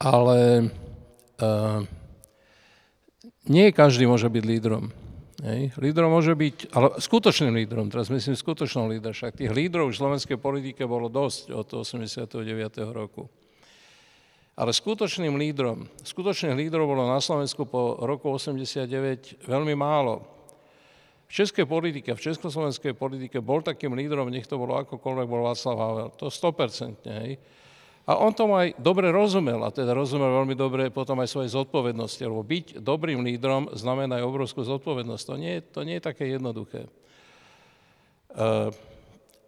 ale nie každý môže byť lídrom. Lídrom môže byť, ale skutočným lídrom, teraz myslím skutočnou lídra, však tých lídrov v slovenskej politike bolo dosť od 89. roku. Ale skutočných lídrov bolo na Slovensku po roku 89 veľmi málo. V českej politike, v československej politike bol takým lídrom, nech to bolo akokoľvek, bol Václav Havel, to 100%, hej. A on tomu aj dobre rozumel, a teda rozumel veľmi dobre potom aj svojej zodpovednosti, lebo byť dobrým lídrom znamená aj obrovskú zodpovednosť. To nie je také jednoduché.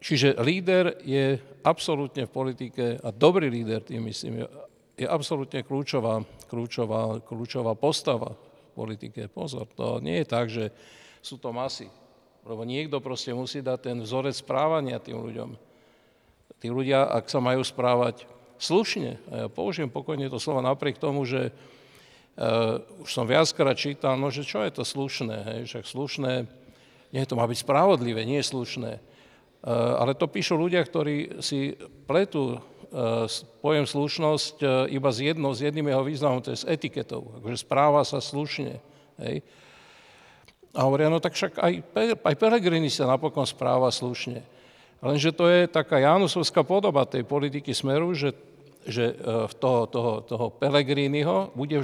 Čiže líder je absolútne v politike, a dobrý líder, tým myslím, je absolútne kľúčová postava v politike. Pozor, to nie je tak, že sú to masy, lebo niekto proste musí dať ten vzorec správania tým ľuďom. Tí ľudia, ak sa majú správať slušne, a ja použijem pokojne to slovo napriek tomu, že už som viackrát čítal, no, že čo je to slušné, hej? Však slušné, nie to má byť spravodlivé, nie je slušné, ale to píšu ľudia, ktorí si pletú pojem slušnosť iba s jedným jeho významom, to je s etiketou, akože správa sa slušne, hej. A hovoria, no tak však aj Pellegrini sa napokon správa slušne. Lenže to je taká Jánusovská podoba tej politiky Smeru, že že toho Pellegriniho bude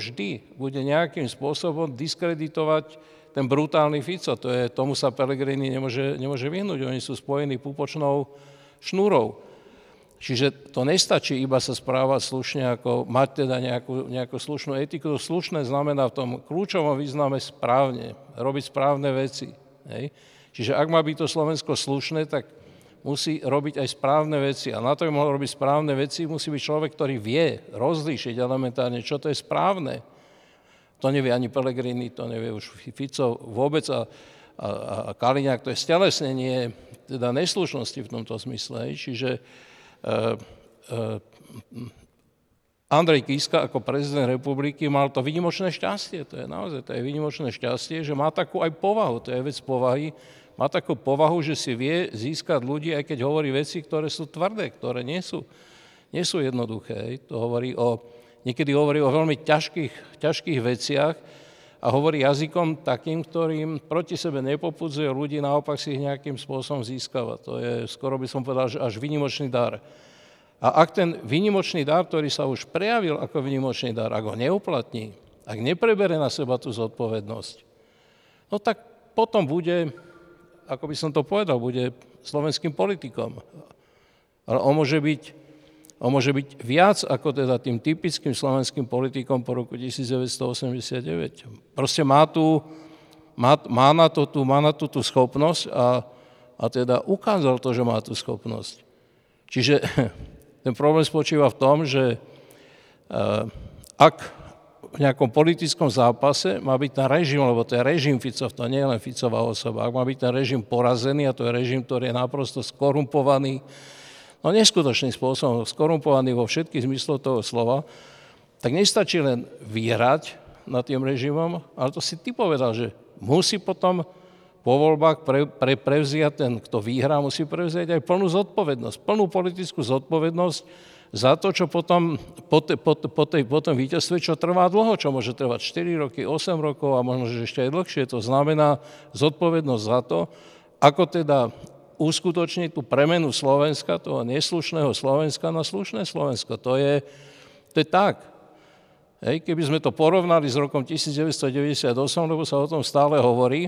nejakým spôsobom diskreditovať ten brutálny Fico. Tomu sa Pellegrini nemôže vyhnúť. Oni sú spojení púpočnou šnúrou. Čiže to nestačí iba sa správať slušne, ako mať teda nejakú slušnú etiku. Slušné znamená v tom kľúčovom význame správne, robiť správne veci. Hej? Čiže ak má byť to Slovensko slušné, tak musí robiť aj správne veci. A na to, aby mohol robiť správne veci, musí byť človek, ktorý vie rozlíšiť elementárne, čo to je správne. To nevie ani Pellegrini, to nevie už Fico vôbec a Kaliňák. To je stelesnenie teda neslušnosti v tomto zmysle. Čiže Andrej Kiska ako prezident republiky mal to výnimočné šťastie, to je výnimočné šťastie, že má takú aj povahu, to je vec povahy, má takú povahu, že si vie získať ľudí, aj keď hovorí veci, ktoré sú tvrdé, ktoré nie sú jednoduché. To niekedy hovorí o veľmi ťažkých veciach a hovorí jazykom takým, ktorým proti sebe nepopudzuje ľudí, naopak si ich nejakým spôsobom získava. To je, skoro by som povedal, že až výnimočný dar. A ak ten výnimočný dar, ktorý sa už prejavil ako výnimočný dar, ak ho neuplatní, ak nepreberie na seba tú zodpovednosť, no tak potom bude, ako by som to povedal, bude slovenským politikom. Ale on môže byť viac ako teda tým typickým slovenským politikom po roku 1989. Proste má na to tú schopnosť a teda ukázal to, že má tú schopnosť. Čiže ten problém spočíva v tom, že ak v nejakom politickom zápase má byť ten režim, lebo to je režim Ficov, to nie je len Ficová osoba, ak má byť ten režim porazený, a to je režim, ktorý je naprosto skorumpovaný, no neskutočným spôsobom, skorumpovaný vo všetkých zmysloch toho slova, tak nestačí len vyhrať nad tým režimom, ale to si ty povedal, že musí potom po voľbách prevziať ten, kto vyhrá, musí prevziať aj plnú zodpovednosť, plnú politickú zodpovednosť za to, čo potom po tom víťazstve, čo trvá dlho, čo môže trvať 4 roky, 8 rokov a možno, že ešte aj dlhšie. To znamená zodpovednosť za to, ako teda uskutočniť tú premenu Slovenska, toho neslušného Slovenska na slušné Slovensko. To je tak. Hej, keby sme to porovnali s rokom 1998, lebo sa o tom stále hovorí,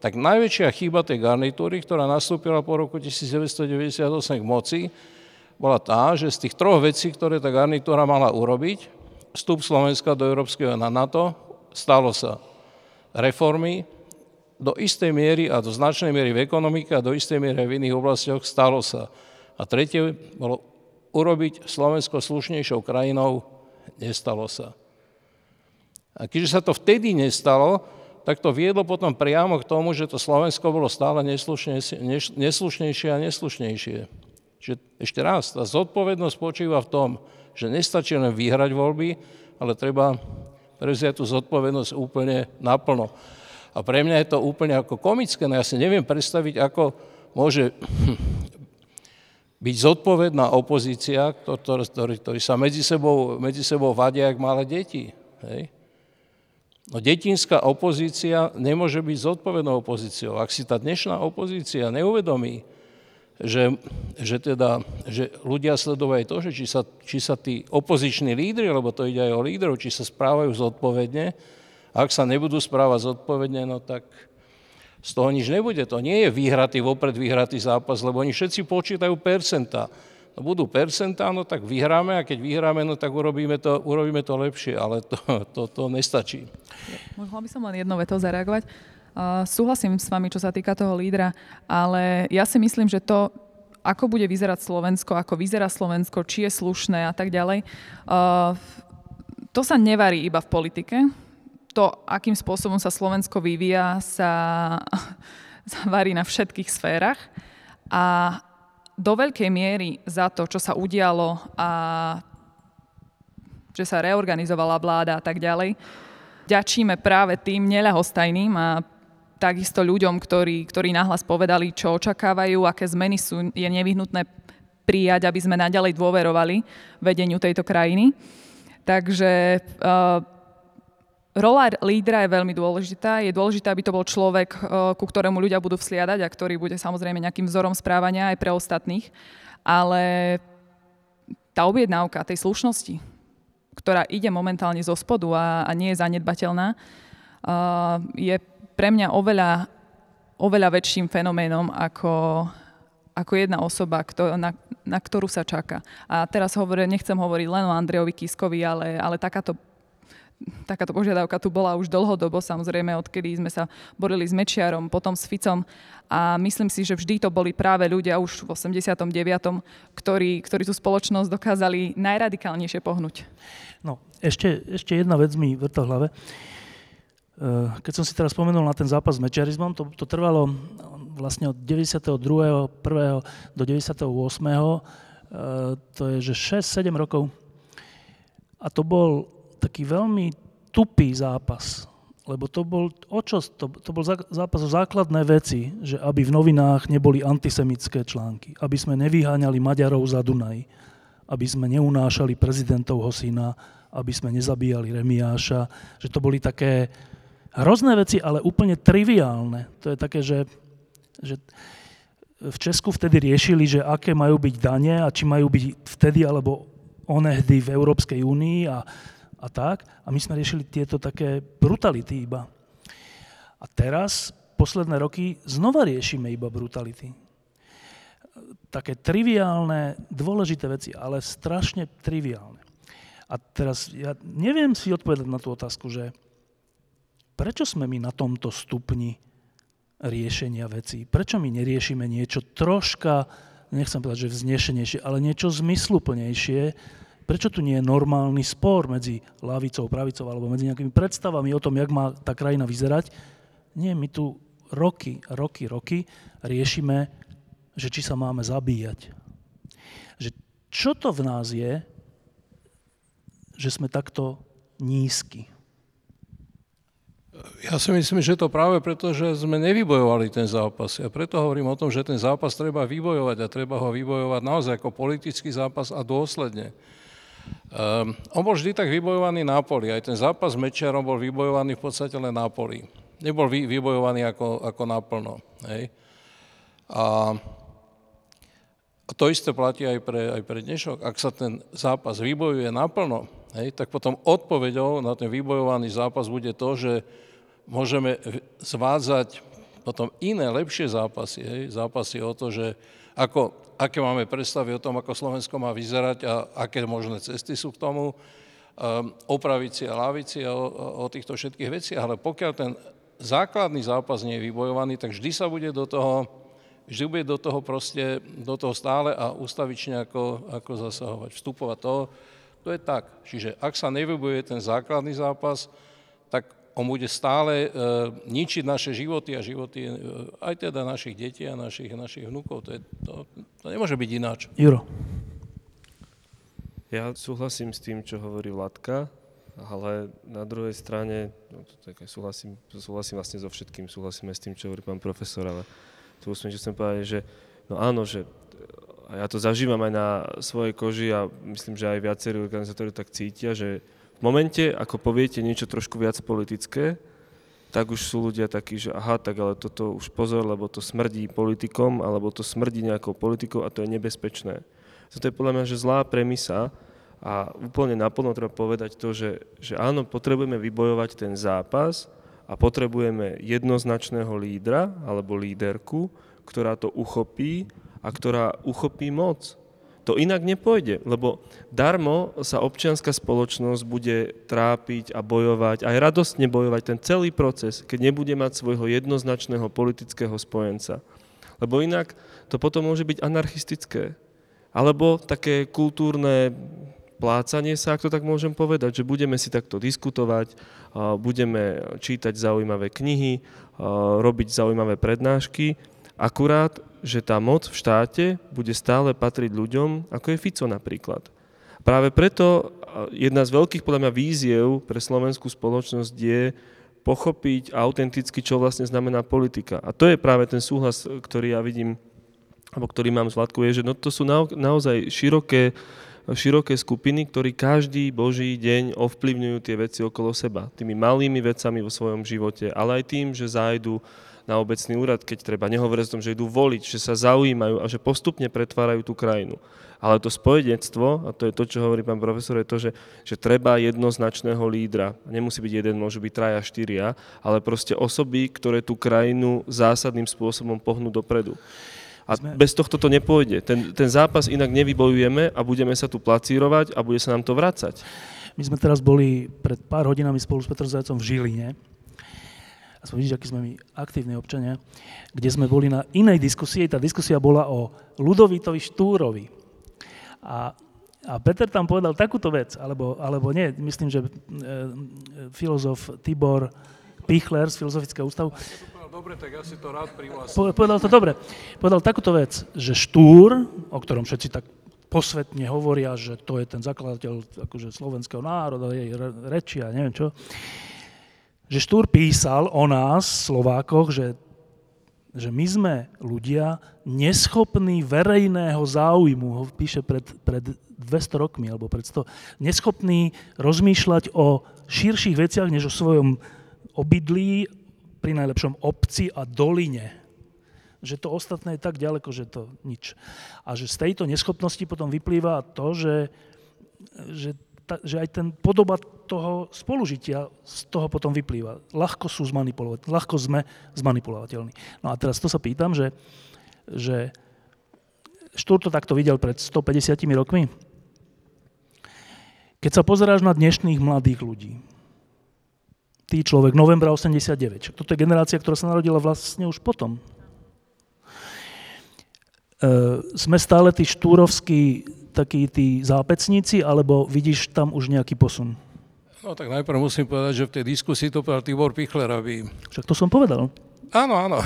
tak najväčšia chyba tej garnitúry, ktorá nastúpila po roku 1998 k moci, bola tá, že z tých troch vecí, ktoré tá garnitúra mala urobiť, vstup Slovenska do Európskeho na NATO, stalo sa reformy, do istej miery a do značnej miery v ekonomike a do istej miery v iných oblastiach stalo sa. A tretie bolo urobiť Slovensko slušnejšou krajinou, nestalo sa. A keďže sa to vtedy nestalo, tak to viedlo potom priamo k tomu, že to Slovensko bolo stále neslušnejšie a neslušnejšie. Čiže ešte raz, tá zodpovednosť spočíva v tom, že nestačí len vyhrať voľby, ale treba prevziať tú zodpovednosť úplne naplno. A pre mňa je to úplne ako komické, no ja si neviem predstaviť, ako môže byť zodpovedná opozícia, ktorí sa medzi sebou vadia, jak malé deti, hej? No detinská opozícia nemôže byť zodpovednou opozíciou. Ak si tá dnešná opozícia neuvedomí, že ľudia sledujú aj to, že či sa tí opoziční lídri, lebo to ide aj o lídrov, či sa správajú zodpovedne, ak sa nebudú správať zodpovedne, no tak z toho nič nebude. To nie je vopred vyhratý zápas, lebo oni všetci počítajú percentá. No budú percentá, no tak vyhráme, a keď vyhráme, no tak urobíme to lepšie, ale to nestačí. Mohla by som len jednou vetou zareagovať. Súhlasím s vami, čo sa týka toho lídra, ale ja si myslím, že to, ako bude vyzerať Slovensko, ako vyzerá Slovensko, či je slušné a tak ďalej, to sa nevarí iba v politike. To, akým spôsobom sa Slovensko vyvíja, sa varí na všetkých sférach a do veľkej miery za to, čo sa udialo a že sa reorganizovala vláda a tak ďalej, ďačíme práve tým neľahostajným a takisto ľuďom, ktorí nahlas povedali, čo očakávajú, aké zmeny je nevyhnutné prijať, aby sme naďalej dôverovali vedeniu tejto krajiny. Takže rola lídra je veľmi dôležitá. Je dôležité, aby to bol človek, ku ktorému ľudia budú vsliadať a ktorý bude samozrejme nejakým vzorom správania aj pre ostatných. Ale tá objednávka tej slušnosti, ktorá ide momentálne zo spodu a nie je zanedbateľná, je pre mňa oveľa väčším fenoménom ako jedna osoba, na ktorú sa čaká. A teraz nechcem hovoriť len o Andrejovi Kiskovi, ale takáto požiadavka tu bola už dlhodobo, samozrejme, odkedy sme sa borili s Mečiarom, potom s Ficom. A myslím si, že vždy to boli práve ľudia už v 89., ktorí tú spoločnosť dokázali najradikálnejšie pohnúť. No, ešte jedna vec mi vrta v hlave. Keď som si teraz spomenul na ten zápas s mečiarizmom, to trvalo vlastne od 92. 1. do 98. To je, že 6-7 rokov. A to bol taký veľmi tupý zápas, lebo to bol zápas o základné veci, že aby v novinách neboli antisemické články, aby sme nevyháňali Maďarov za Dunaj, aby sme neunášali prezidentovho syna, aby sme nezabíjali Remiáša, že to boli také hrozné veci, ale úplne triviálne. To je také, že v Česku vtedy riešili, že aké majú byť dane a či majú byť vtedy alebo onehdy v Európskej únii a tak. A my sme riešili tieto také brutality iba. A teraz, posledné roky, znova riešime iba brutality. Také triviálne, dôležité veci, ale strašne triviálne. A teraz ja neviem si odpovedať na tú otázku, že prečo sme my na tomto stupni riešenia vecí? Prečo my neriešime niečo troška, nechcem povedať, že vznešenejšie, ale niečo zmysluplnejšie? Prečo tu nie je normálny spor medzi ľavicou, pravicou alebo medzi nejakými predstavami o tom, jak má tá krajina vyzerať? Nie, my tu roky riešime, že či sa máme zabíjať. Že čo to v nás je, že sme takto nízky? Ja si myslím, že to práve preto, že sme nevybojovali ten zápas. Ja preto hovorím o tom, že ten zápas treba vybojovať a treba ho vybojovať naozaj ako politický zápas a dôsledne. On bol vždy tak vybojovaný na poli. Aj ten zápas s Mečiarom bol vybojovaný v podstate len na poli. Nebol vybojovaný ako naplno. Hej? A to isté platí aj pre dnešok. Ak sa ten zápas vybojuje naplno, hej, tak potom odpoveďou na ten vybojovaný zápas bude to, že môžeme zvádzať potom iné, lepšie zápasy. Hej. Zápasy o to, že aké máme predstavy o tom, ako Slovensko má vyzerať a aké možné cesty sú k tomu, o pravici a ľavici a o týchto všetkých veciach. Ale pokiaľ ten základný zápas nie je vybojovaný, tak vždy sa bude do toho stále a ústavične ako zasahovať, vstupovať toho. To je tak. Čiže ak sa nevybojuje ten základný zápas, tak on bude stále ničiť naše životy a životy aj teda našich detí a našich vnúkov. To nemôže byť ináč. Juro. Ja súhlasím s tým, čo hovorí Vládka, ale na druhej strane, súhlasím vlastne so všetkým, súhlasím aj s tým, čo hovorí pán profesor, ale to už som povedal, že no áno, že ja to zažívam aj na svojej koži a myslím, že aj viacerí organizátori tak cítia, že v momente, ako poviete niečo trošku viac politické, tak už sú ľudia takí, že aha, tak ale toto už pozor, lebo to smrdí politikom, alebo to smrdí nejakou politikou a to je nebezpečné. To je podľa mňa, že zlá premisa a úplne naplno treba povedať to, že áno, potrebujeme vybojovať ten zápas, a potrebujeme jednoznačného lídra alebo líderku, ktorá to uchopí a ktorá uchopí moc. To inak nepôjde, lebo darmo sa občianska spoločnosť bude trápiť a bojovať, aj radostne bojovať ten celý proces, keď nebude mať svojho jednoznačného politického spojenca. Lebo inak to potom môže byť anarchistické. Alebo také kultúrne plácanie sa, ak to tak môžem povedať, že budeme si takto diskutovať, budeme čítať zaujímavé knihy, robiť zaujímavé prednášky, akurát, že tá moc v štáte bude stále patriť ľuďom, ako je Fico napríklad. Práve preto jedna z veľkých podľa mňa víziev pre slovenskú spoločnosť je pochopiť autenticky, čo vlastne znamená politika. A to je práve ten súhlas, ktorý ja vidím, alebo ktorý mám s Vládkou, je, že no to sú naozaj široké skupiny, ktorí každý Boží deň ovplyvňujú tie veci okolo seba. Tými malými vecami vo svojom živote, ale aj tým, že zájdu na obecný úrad, keď treba, nehovoriac o tom, že idú voliť, že sa zaujímajú a že postupne pretvárajú tú krajinu. Ale to spojenectvo, a to je to, čo hovorí pán profesor, je to, že treba jednoznačného lídra. Nemusí byť jeden, môžu byť traja, štyria, ale proste osoby, ktoré tú krajinu zásadným spôsobom pohnú dopredu. A bez tohto to nepôjde. Ten zápas inak nevybojujeme a budeme sa tu placírovať a bude sa nám to vracať. My sme teraz boli pred pár hodinami spolu s Petrom Zajacom v Žiline. A sme vidíš, akí sme my aktívni občania, kde sme boli na inej diskusii. Tá diskusia bola o Ľudovítovi Štúrovi. A Peter tam povedal takúto vec, alebo nie, myslím, že filozof Tibor Pichler z Filozofického ústavu. Dobre, tak ja si to rád privlastním. Povedal to dobre. Povedal takúto vec, že Štúr, o ktorom všetci tak posvetne hovoria, že to je ten zakladateľ akože slovenského národa, jej reči a neviem čo, že Štúr písal o nás, Slovákoch, že my sme ľudia neschopní verejného záujmu, ho píše pred 200 rokmi, alebo pred 100, neschopní rozmýšľať o širších veciach, než o svojom obydlí, pri najlepšom obci a doline. Že to ostatné je tak ďaleko, že to nič. A že z tejto neschopnosti potom vyplýva to, že aj ten podoba toho spolužitia z toho potom vyplýva. Ľahko sme zmanipulovateľní. No a teraz to sa pýtam, že Štúr to takto videl pred 150 rokmi. Keď sa pozeráš na dnešných mladých ľudí, tý človek, novembra 89. Toto je generácia, ktorá sa narodila vlastne už potom. Sme stále tí štúrovskí takí tí zápecníci, alebo vidíš tam už nejaký posun? No tak najprv musím povedať, že v tej diskusii to povedal Tibor Pichler, aby... Však to som povedal. Áno, áno.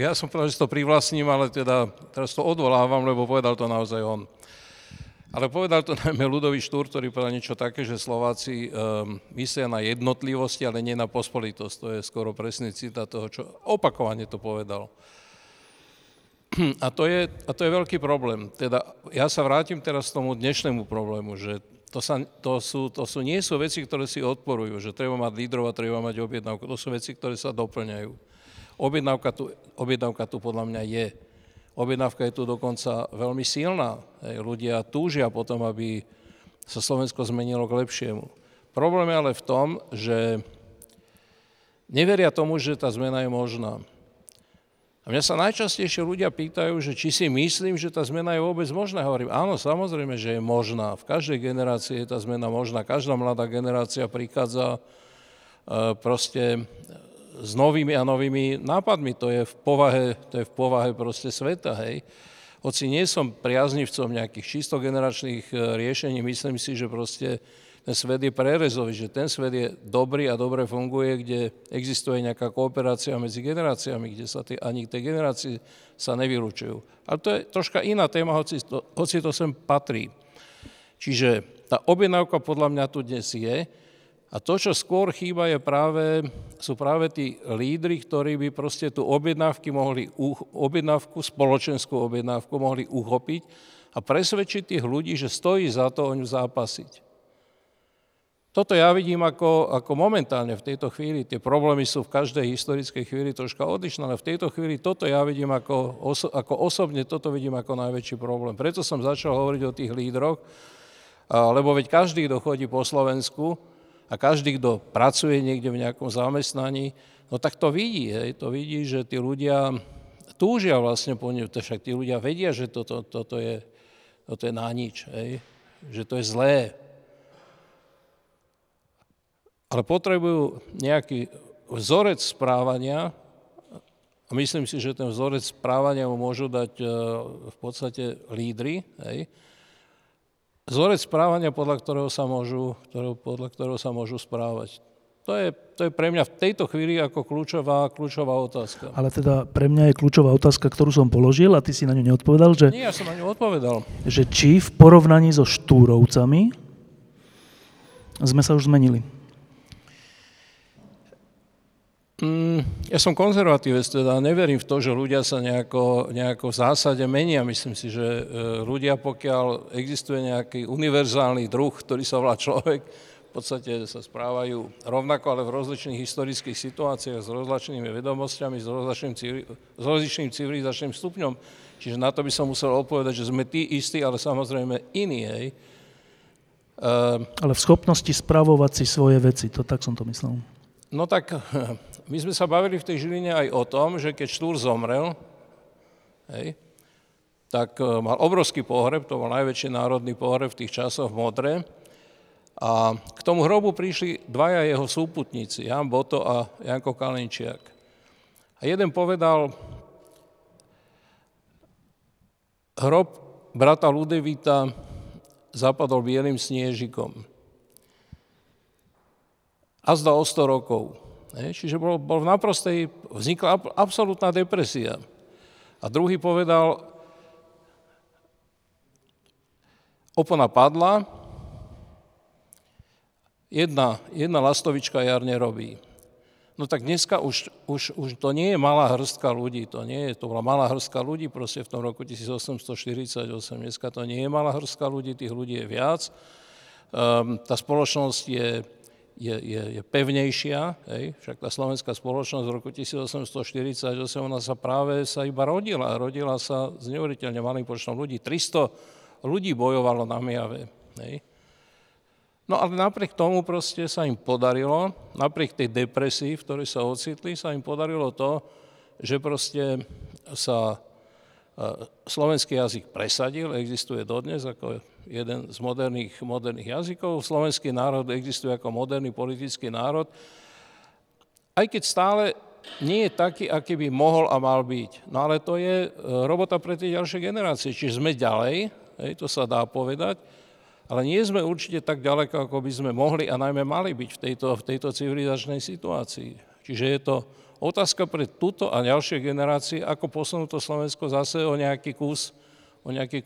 Ja som povedal, že to privlastním, ale teda teraz to odvolávam, lebo povedal to naozaj on. Ale povedal to najmä Ľudovít Štúr, ktorý povedal niečo také, že Slováci myslia na jednotlivosti, ale nie na pospolitosť. To je skoro presný citát toho, čo opakovane to povedal. A to je veľký problém. Teda ja sa vrátim teraz k tomu dnešnému problému, že nie sú veci, ktoré si odporujú, že treba mať lídrov a treba mať objednávku. To sú veci, ktoré sa doplňajú. Objednávka tu podľa mňa je. Objednávka je tu dokonca veľmi silná. Ľudia túžia potom, aby sa Slovensko zmenilo k lepšiemu. Problém je ale v tom, že neveria tomu, že tá zmena je možná. A mňa sa najčastejšie ľudia pýtajú, že či si myslím, že tá zmena je vôbec možná. Hovorím, áno, samozrejme, že je možná. V každej generácii je tá zmena možná. Každá mladá generácia prichádza proste s novými a novými nápadmi. To je v povahe proste sveta, hej. Hoci nie som priaznivcom nejakých čisto generačných riešení, myslím si, že proste ten svet je prerezový, že ten svet je dobrý a dobre funguje, kde existuje nejaká kooperácia medzi generáciami, kde sa ani tie generácie sa nevylučujú. Ale to je troška iná téma, hoci to sem patrí. Čiže tá objednávka podľa mňa tu dnes je, a to, čo skôr chýba, sú práve tí lídri, ktorí by proste tú spoločenskú objednávku mohli uchopiť a presvedčiť tých ľudí, že stojí za to o ňu zápasiť. Toto ja vidím ako momentálne v tejto chvíli. Tie problémy sú v každej historickej chvíli troška odlišné, ale v tejto chvíli toto ja vidím ako najväčší problém. Preto som začal hovoriť o tých lídroch, lebo veď každý, kto chodí po Slovensku, a každý, kto pracuje niekde v nejakom zamestnaní, no tak to vidí, hej, že tí ľudia túžia vlastne po nej, však tí ľudia vedia, že toto je na nič, hej, že to je zlé. Ale potrebujú nejaký vzorec správania a myslím si, že ten vzorec správania mu môžu dať v podstate lídri, hej, vzorec správania, podľa ktorého sa môžu správať. To je pre mňa v tejto chvíli ako kľúčová otázka. Ale teda pre mňa je kľúčová otázka, ktorú som položil a ty si na ňu neodpovedal, že... Nie, ja som na ňu odpovedal. Že či v porovnaní so Štúrovcami sme sa už zmenili? Ja som konzervatívec, teda neverím v to, že ľudia sa nejako v zásade menia. Myslím si, že ľudia, pokiaľ existuje nejaký univerzálny druh, ktorý sa volá človek, v podstate sa správajú rovnako, ale v rozličných historických situáciách s rozličnými vedomosťami, s rozličným civilizačným stupňom. Čiže na to by som musel odpovedať, že sme tí istí, ale samozrejme iní, hej. Ale v schopnosti spravovať si svoje veci, to tak som to myslel. No tak, my sme sa bavili v tej Žiline aj o tom, že keď Štúr zomrel, hej, tak mal obrovský pohreb, to bol najväčší národný pohreb v tých časoch v Modre. A k tomu hrobu prišli dvaja jeho súputníci, Ján Botto a Janko Kalinčiak. A jeden povedal, hrob brata Ľudovíta zapadol bielým sniežikom. Azda o 100 rokov. Čiže bol v naprostej, vznikla absolútna depresia. A druhý povedal, opona padla, Jedna lastovička jarne robí. No tak dneska už to nie je malá hrstka ľudí, to bola malá hrstka ľudí proste v tom roku 1848. Dneska to nie je malá hrstka ľudí, tých ľudí je viac. Tá spoločnosť je pevnejšia, hej? Však tá slovenská spoločnosť v roku 1848, ona sa práve iba rodila. Rodila sa s neuveriteľne malým počtom ľudí. 300 ľudí bojovalo na Myjave, hej? No ale napriek tomu proste sa im podarilo, napriek tej depresii, v ktorej sa ocitli, sa im podarilo to, že proste sa slovenský jazyk presadil, existuje dodnes ako jeden z moderných jazykov, slovenský národ existuje ako moderný politický národ, aj keď stále nie je taký, aký by mohol a mal byť. No ale to je robota pre tie ďalšie generácie, čiže sme ďalej, hej, to sa dá povedať, ale nie sme určite tak ďaleko, ako by sme mohli a najmä mali byť v tejto civilizačnej situácii. Čiže je to otázka pre túto a ďalšie generácie, ako posunú to Slovensko zase o nejaký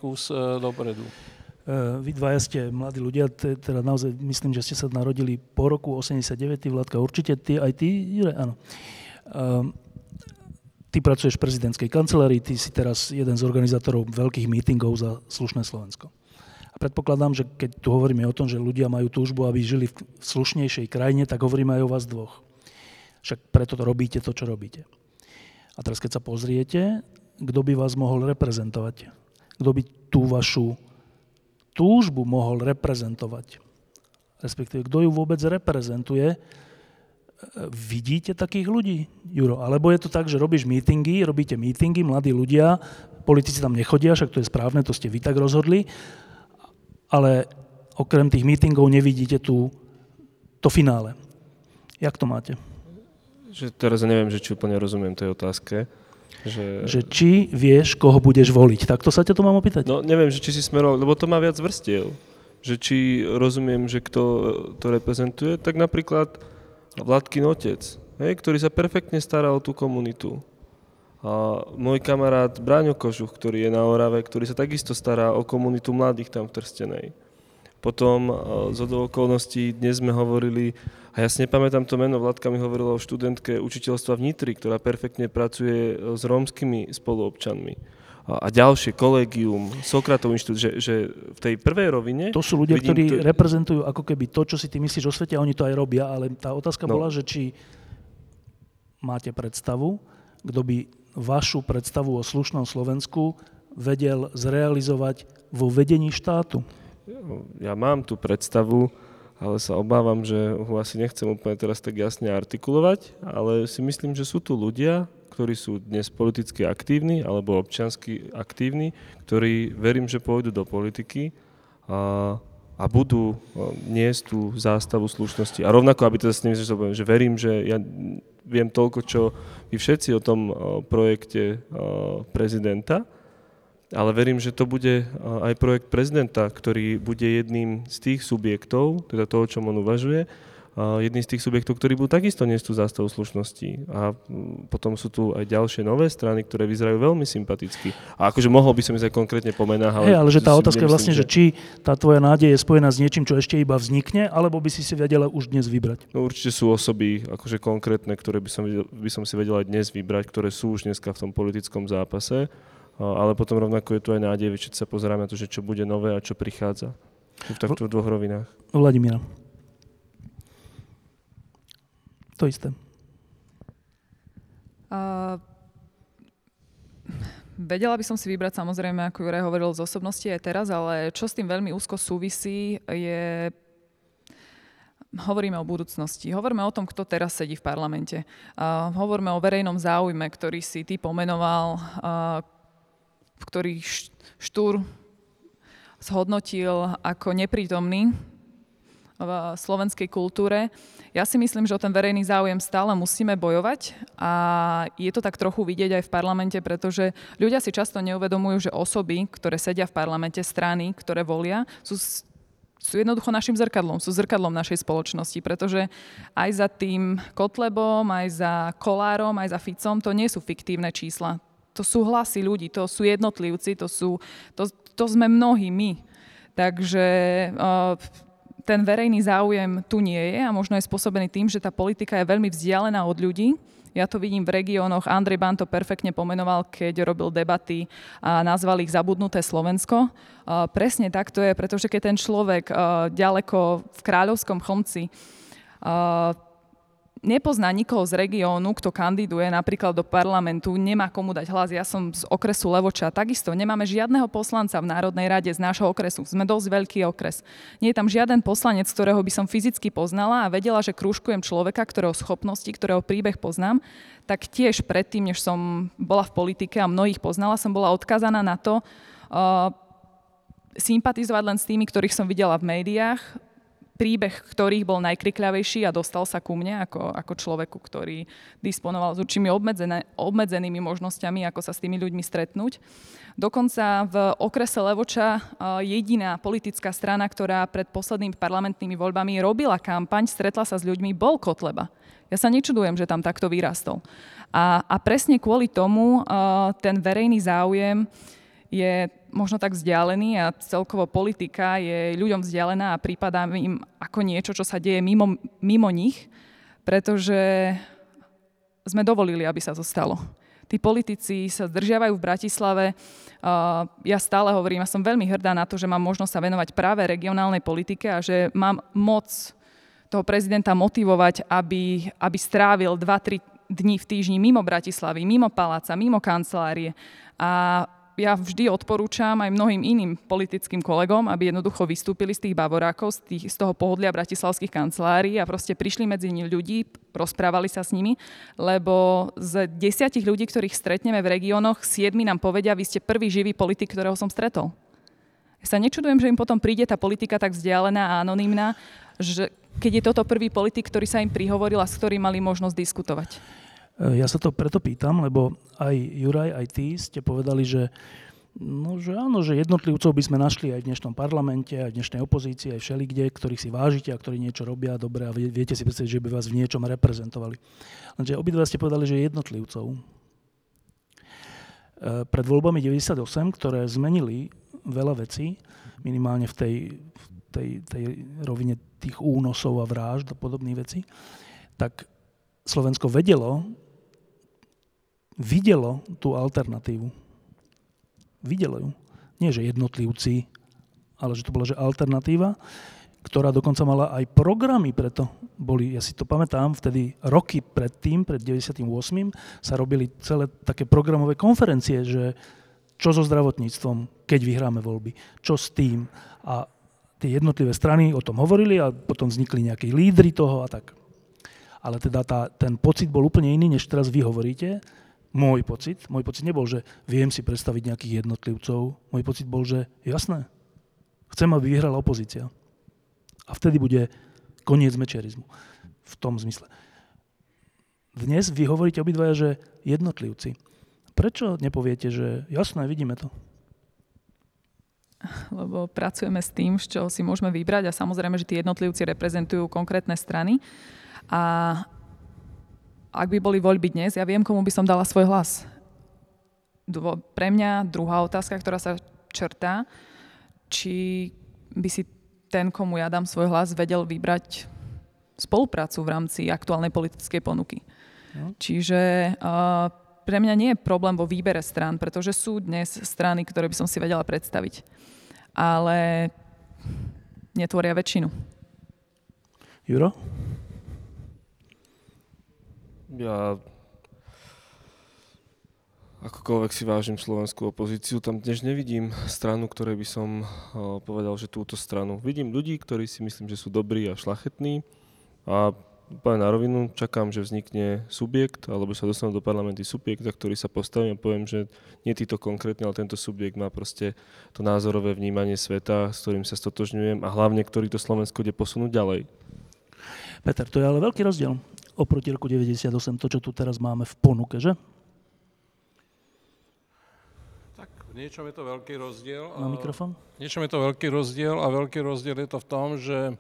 kus dopredu. Vy dvaja ste mladí ľudia, teda naozaj myslím, že ste sa narodili po roku 89, Vládka, určite ty, aj ty, Jure, áno. Ty pracuješ v prezidentskej kancelárii, ty si teraz jeden z organizátorov veľkých mítingov za slušné Slovensko. Predpokladám, že keď tu hovoríme o tom, že ľudia majú túžbu, aby žili v slušnejšej krajine, tak hovoríme aj o vás dvoch. Však preto to robíte, to, čo robíte. A teraz, keď sa pozriete, kto by vás mohol reprezentovať? Kto by tú vašu túžbu mohol reprezentovať? Respektíve, kto ju vôbec reprezentuje? Vidíte takých ľudí, Juro? Alebo je to tak, že robíte mítingy, mladí ľudia, politici tam nechodia, však to je správne, to ste vy tak rozhodli, ale okrem tých mítingov nevidíte to finále. Jak to máte? Že teraz neviem, či úplne rozumiem tej otázke. Že či vieš, koho budeš voliť. Takto sa ťa to mám opýtať? No neviem, že či si smeroval, lebo to má viac vrstiel. Že či rozumiem, že kto to reprezentuje, tak napríklad Vládkin otec, hej, ktorý sa perfektne stará o tú komunitu. A môj kamarát Braňo Kožuch, ktorý je na Orave, ktorý sa takisto stará o komunitu mladých tam v Trstenej. Potom z okolností dnes sme hovorili, a ja si nepamätám to meno, Vládka mi hovorila o študentke učiteľstva v Nitri, ktorá perfektne pracuje s rómskymi spoluobčanmi. A ďalšie, kolegium, Sokratov inštitút, že v tej prvej rovine... To sú ľudia, ktorí reprezentujú ako keby to, čo si ty myslíš o svete, a oni to aj robia, ale tá otázka bola, že či máte predstavu, kto by vašu predstavu o slušnom Slovensku vedel zrealizovať vo vedení štátu? Ja mám tú predstavu, ale sa obávam, že ho asi nechcem úplne teraz tak jasne artikulovať, ale si myslím, že sú tu ľudia, ktorí sú dnes politicky aktívni alebo občiansky aktívni, ktorí verím, že pôjdu do politiky a budú niesť tú zástavu slušnosti. A rovnako, aby teda s nimi že verím, že ja viem toľko, čo vy všetci o tom projekte prezidenta, ale verím, že to bude aj projekt prezidenta, ktorý bude jedným z tých subjektov, teda toho, čo on uvažuje, jedným z tých subjektov, ktorí budú takisto niesť tú zástavu slušnosti. A potom sú tu aj ďalšie nové strany, ktoré vyzerajú veľmi sympaticky. A akože mohol by som ísť aj konkrétne pomenať. Ale že tá otázka je vlastne, že či tá tvoja nádej je spojená s niečím, čo ešte iba vznikne, alebo by si vedela už dnes vybrať? No určite sú osoby akože konkrétne, ktoré by som si vedela aj dnes vybrať, ktoré sú už dneska v tom politickom zápase. Ale potom rovnako je tu aj nádej, keď sa pozeráme na to, že čo bude nové a čo prichádza. V takto dvoch rovinách. Vladimíra. to isté. Vedela by som si vybrať, samozrejme, ako Juraj hovoril, z osobnosti aj teraz, ale čo s tým veľmi úzko súvisí je... Hovoríme o budúcnosti, hovoríme o tom, kto teraz sedí v parlamente. Hovoríme o verejnom záujme, ktorý si ty pomenoval, ktorý Štúr zhodnotil ako neprítomný v slovenskej kultúre. Ja si myslím, že o ten verejný záujem stále musíme bojovať a je to tak trochu vidieť aj v parlamente, pretože ľudia si často neuvedomujú, že osoby, ktoré sedia v parlamente, strany, ktoré volia, sú jednoducho našim zrkadlom, sú zrkadlom našej spoločnosti, pretože aj za tým Kotlebom, aj za Kolárom, aj za Ficom, to nie sú fiktívne čísla. To sú hlasy ľudí, to sú jednotlivci, to sme mnohí my. Takže ten verejný záujem tu nie je a možno je spôsobený tým, že tá politika je veľmi vzdialená od ľudí. Ja to vidím v regiónoch. Andrej Bán to perfektne pomenoval, keď robil debaty a nazval ich Zabudnuté Slovensko. Presne tak to je, pretože keď ten človek ďaleko v Kráľovskom Chlmci nepozná nikoho z regiónu, kto kandiduje napríklad do parlamentu, nemá komu dať hlas. Ja som z okresu Levoča, takisto nemáme žiadneho poslanca v Národnej rade z nášho okresu. Sme dosť veľký okres. Nie je tam žiaden poslanec, ktorého by som fyzicky poznala a vedela, že krúžkujem človeka, ktorého schopnosti, ktorého príbeh poznám, tak tiež predtým, než som bola v politike a mnohých poznala, som bola odkazaná na to sympatizovať len s tými, ktorých som videla v médiách, príbeh ktorých bol najkrikľavejší a dostal sa ku mne ako človeku, ktorý disponoval s určitými obmedzenými možnosťami, ako sa s tými ľuďmi stretnúť. Dokonca v okrese Levoča jediná politická strana, ktorá pred poslednými parlamentnými voľbami robila kampaň, stretla sa s ľuďmi, bol Kotleba. Ja sa nečudujem, že tam takto vyrastol. A presne kvôli tomu ten verejný záujem je možno tak vzdialený a celkovo politika je ľuďom vzdialená a prípadá im ako niečo, čo sa deje mimo nich, pretože sme dovolili, aby sa to stalo. Tí politici sa zdržiavajú v Bratislave. Ja stále hovorím, ja som veľmi hrdá na to, že mám možnosť sa venovať práve regionálnej politike a že mám moc toho prezidenta motivovať, aby strávil 2-3 dní v týždni mimo Bratislavy, mimo paláca, mimo kancelárie. A ja vždy odporúčam aj mnohým iným politickým kolegom, aby jednoducho vystúpili z tých bavorákov, z toho pohodlia bratislavských kancelárií a proste prišli medzi nimi ľudí, rozprávali sa s nimi, lebo z 10 ľudí, ktorých stretneme v regiónoch, 7 nám povedia, vy ste prvý živý politik, ktorého som stretol. Ja sa nečudujem, že im potom príde tá politika tak vzdialená a anonymná, že keď je toto prvý politik, ktorý sa im prihovoril a s ktorým mali možnosť diskutovať. Ja sa to preto pýtam, lebo aj Juraj, aj ty ste povedali, že áno, že jednotlivcov by sme našli aj v dnešnom parlamente, aj v dnešnej opozícii, aj všelikde, ktorých si vážite a ktorí niečo robia dobre a viete si predstaviť, že by vás v niečom reprezentovali. Lenže obidva ste povedali, že jednotlivcov. Pred voľbami 98, ktoré zmenili veľa vecí, minimálne v tej rovine tých únosov a vražd a podobných vecí, tak Slovensko videlo tú alternatívu. Videlo ju. Nie, že jednotlivci, ale že to bola že alternatíva, ktorá dokonca mala aj programy preto. Ja si to pamätám, vtedy roky predtým, pred 98. sa robili celé také programové konferencie, že čo so zdravotníctvom, keď vyhráme voľby, čo s tým. A tie jednotlivé strany o tom hovorili a potom vznikli nejakí lídri toho a tak. Ale teda ten pocit bol úplne iný, než teraz vy hovoríte. Môj pocit nebol, že viem si predstaviť nejakých jednotlivcov. Môj pocit bol, že jasné, chcem, aby vyhrala opozícia. A vtedy bude koniec mečiarizmu. V tom zmysle. Dnes vy hovoríte obidvaja, že jednotlivci. Prečo nepoviete, že jasné, vidíme to? Lebo pracujeme s tým, z čoho si môžeme vybrať a samozrejme, že tí jednotlivci reprezentujú konkrétne strany. A ak by boli voľby dnes, ja viem, komu by som dala svoj hlas. Pre mňa druhá otázka, ktorá sa črtá, či by si ten, komu ja dám svoj hlas, vedel vybrať spoluprácu v rámci aktuálnej politickej ponuky. No. Čiže pre mňa nie je problém vo výbere strán, pretože sú dnes strany, ktoré by som si vedela predstaviť. Ale netvoria väčšinu. Juro? Ja akokoľvek si vážim slovenskú opozíciu, tam dnes nevidím stranu, ktorej by som povedal, že túto stranu. Vidím ľudí, ktorí si myslím, že sú dobrí a šľachetní a úplne na rovinu čakám, že vznikne subjekt, alebo sa dostanú do parlamentu subjekt, za ktorý sa postavím a poviem, že nie títo konkrétne, ale tento subjekt má proste to názorové vnímanie sveta, s ktorým sa stotožňujem a hlavne, ktorý to Slovensko ide posunúť ďalej. Peter, to je ale veľký rozdiel oproti roku 98, to, čo tu teraz máme v ponuke, že? V niečom je to veľký rozdiel. Na mikrofón? V niečom je to veľký rozdiel a veľký rozdiel je to v tom, že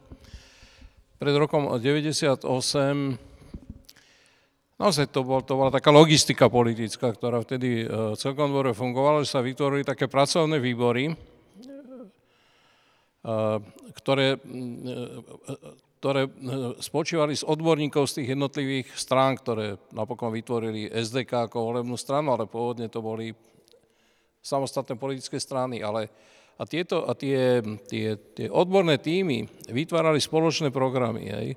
pred rokom 98 naozaj to bola taká logistika politická, ktorá vtedy celkom dobre fungovala, že sa vytvorili také pracovné výbory, ktoré spočívali z odborníkov z tých jednotlivých strán, ktoré napokon vytvorili SDK ako volebnú stranu, ale pôvodne to boli samostatné politické strany, ale tie odborné tímy vytvárali spoločné programy, hej.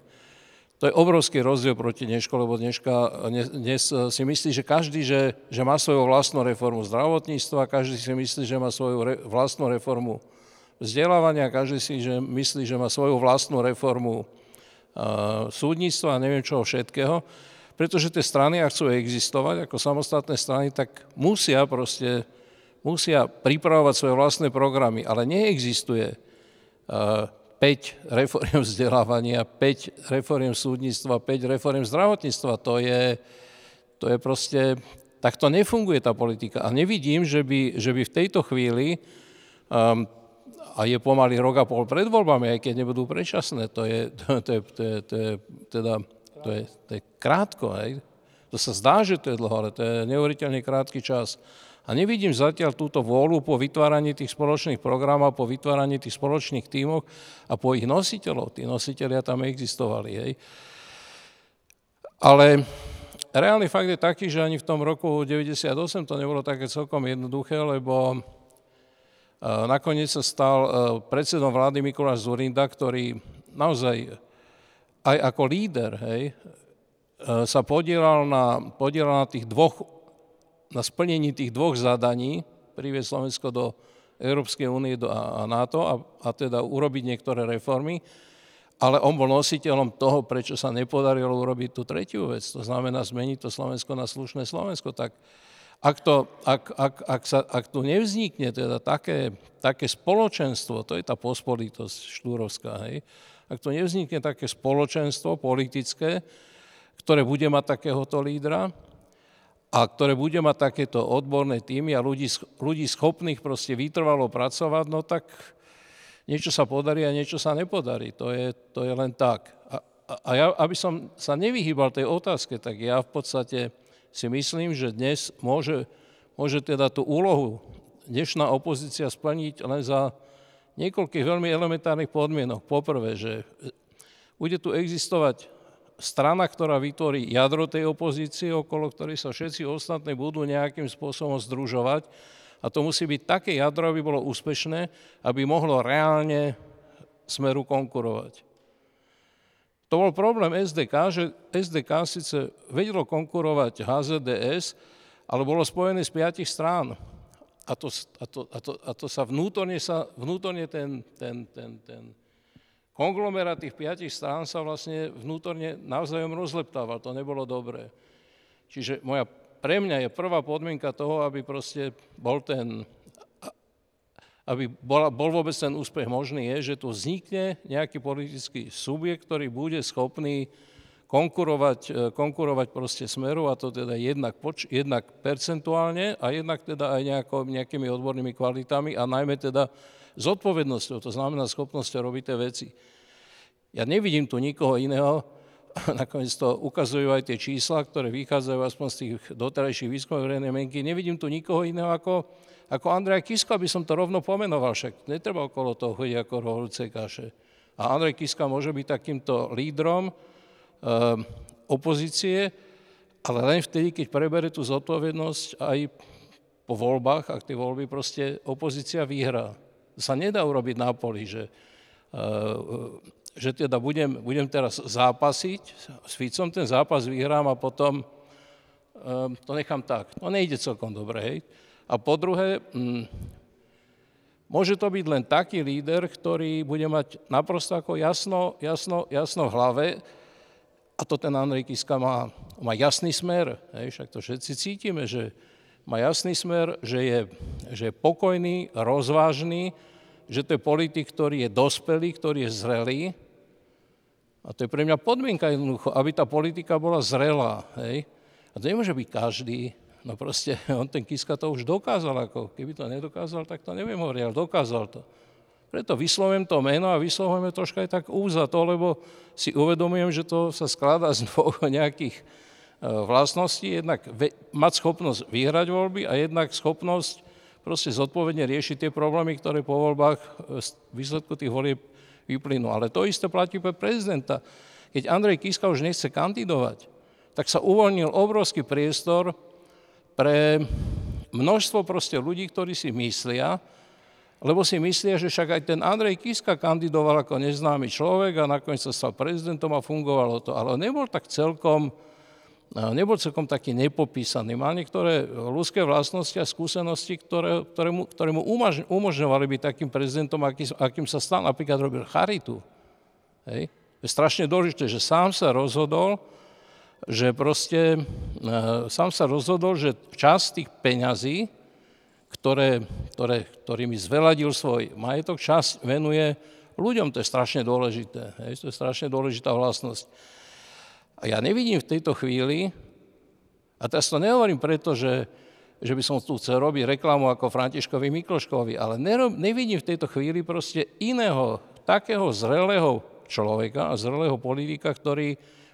To je obrovský rozdiel proti dnešku, lebo dnes si myslí, že každý, že má svoju vlastnú reformu zdravotníctva, každý si myslí, že má svoju vlastnú reformu vzdelávania, každý si myslí, že má svoju vlastnú reformu súdnictva a neviem čoho všetkého, pretože tie strany, ak chcú existovať ako samostatné strany, tak musia pripravovať svoje vlastné programy, ale neexistuje 5 reforiem vzdelávania, 5 reforiem súdnictva, 5 reforiem zdravotníctva. To je proste, takto nefunguje tá politika. A nevidím, že by v tejto chvíli, a je pomaly rok a pol pred voľbami, aj keď nebudú predčasné, to je krátko. Hej. To sa zdá, že to je dlho, ale to je neuveriteľne krátky čas. A nevidím zatiaľ túto vôľu po vytváraní tých spoločných programov, po vytváraní tých spoločných tímov a po ich nositeľov. Tí nositeľia tam existovali. Hej. Ale reálny fakt je taký, že ani v tom roku 98 to nebolo také celkom jednoduché, lebo nakoniec sa stal predsedom vlády Mikuláš Dzurinda, ktorý naozaj aj ako líder, hej, sa podielal na tých dvoch, na splnení tých dvoch zadaní, priviesť Slovensko do Európskej únie a NATO a teda urobiť niektoré reformy, ale on bol nositeľom toho, prečo sa nepodarilo urobiť tú tretiu vec, to znamená zmeniť to Slovensko na slušné Slovensko. Tak ak tu nevznikne teda také spoločenstvo, to je tá pospolitosť štúrovská, hej, ak tu nevznikne také spoločenstvo politické, ktoré bude mať takéhoto lídra, a ktoré bude mať takéto odborné týmy a ľudí schopných proste vytrvalo pracovať, no tak niečo sa podarí a niečo sa nepodarí. To je len tak. A ja, aby som sa nevyhýbal tej otázke, tak ja v podstate si myslím, že dnes môže teda tú úlohu dnešná opozícia splniť len za niekoľkých veľmi elementárnych podmienok. Poprvé, že bude tu existovať strana, ktorá vytvorí jadro tej opozície, okolo ktorej sa všetci ostatní budú nejakým spôsobom združovať. A to musí byť také jadro, aby bolo úspešné, aby mohlo reálne Smeru konkurovať. To bol problém SDK, že SDK síce vedelo konkurovať HZDS, ale bolo spojené z 5 strán. A to sa vnútorne ten konglomerát tých 5 strán sa vlastne vnútorne navzájom rozleptával. To nebolo dobré. Čiže pre mňa je prvá podmienka toho, aby proste bol vôbec ten úspech možný, je, že tu vznikne nejaký politický subjekt, ktorý bude schopný konkurovať proste Smeru, a to teda jednak percentuálne a jednak teda aj nejakými odbornými kvalitami a najmä teda zodpovednosťou, to znamená schopnosťou robiť tie veci. Ja nevidím tu nikoho iného, nakoniec to ukazujú aj tie čísla, ktoré vychádzajú aspoň z tých doterajších výskumov verejnej mienky, nevidím tu nikoho iného ako Andreja Kisku, aby som to rovno pomenoval, však netreba okolo toho chodiť ako horúcej kaše. A Andrej Kiska môže byť takýmto lídrom opozície, ale len vtedy, keď preberie tú zodpovednosť aj po voľbách, ak tie voľby proste opozícia vyhrá. To sa nedá urobiť na poli, že že teda budem teraz zápasiť s Ficom, ten zápas vyhrám a potom to nechám tak. No nejde celkom dobre, hej. A po druhé, môže to byť len taký líder, ktorý bude mať naprosto ako jasno v hlave, a to ten Andrej Kiska má jasný smer, hej, však to všetci cítime, že má jasný smer, že je pokojný, rozvážny, že to je politik, ktorý je dospelý, ktorý je zrelý. A to je pre mňa podmienka jednoducho, aby tá politika bola zrelá, hej. A to nemôže byť každý, no proste, on ten Kiska to už dokázal, ako keby to nedokázal, tak to neviem hovoriť, ale dokázal to. Preto vyslovujem to meno a vyslovujeme troška aj tak úza to, lebo si uvedomujem, že to sa skladá z dvoch nejakých vlastností. Jednak mať schopnosť vyhrať voľby a jednak schopnosť proste zodpovedne riešiť tie problémy, ktoré po voľbách z výsledku tých volieb vyplynú. Ale to isté platí pre prezidenta. Keď Andrej Kiska už nechce kandidovať, tak sa uvoľnil obrovský priestor pre množstvo proste ľudí, ktorí si myslia, lebo si myslia, že však aj ten Andrej Kiska kandidoval ako neznámy človek a nakoniec sa stal prezidentom a fungovalo to. Ale on nebol celkom taký nepopísaný. Mal niektoré ľudské vlastnosti a skúsenosti, ktoré mu umožňovali byť takým prezidentom, akým sa stal. Napríklad robil charitu. Hej. Je strašne dôležité, že sám sa rozhodol, že časť tých peňazí, ktorými zveladil svoj majetok, časť venuje ľuďom. To je strašne dôležité. Hej? To je strašne dôležitá vlastnosť. A ja nevidím v tejto chvíli, a teraz to nehovorím preto, že by som tu chcel robiť reklamu ako Františkovi Mikloškovi, ale nevidím v tejto chvíli proste iného takého zrelého človeka a zrelého politika,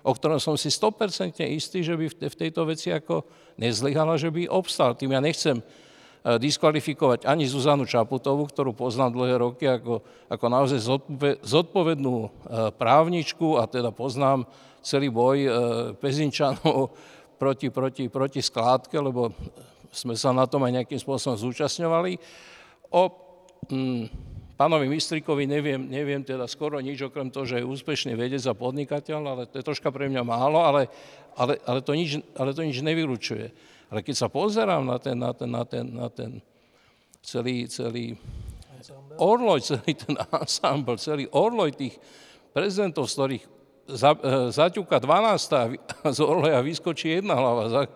o ktorom som si 100% istý, že by v tejto veci ako nezlyhala, že by obstal. Tým ja nechcem diskvalifikovať ani Zuzanu Čaputovú, ktorú poznám dlhé roky ako naozaj zodpovednú právničku a teda poznám celý boj Pezinčanov proti skládke, lebo sme sa na tom aj nejakým spôsobom zúčastňovali. O pánovi Mistrikovi neviem teda skoro nič, okrem toho, že je úspešný vedec a podnikateľ, ale to je troška pre mňa málo, ale to nič nevylučuje. Ale keď sa pozerám na ten celý orloj, celý ten ensemble, celý orloj tých prezidentov, z ktorých zaťuka 12 a z orloja vyskočí jedna hlava,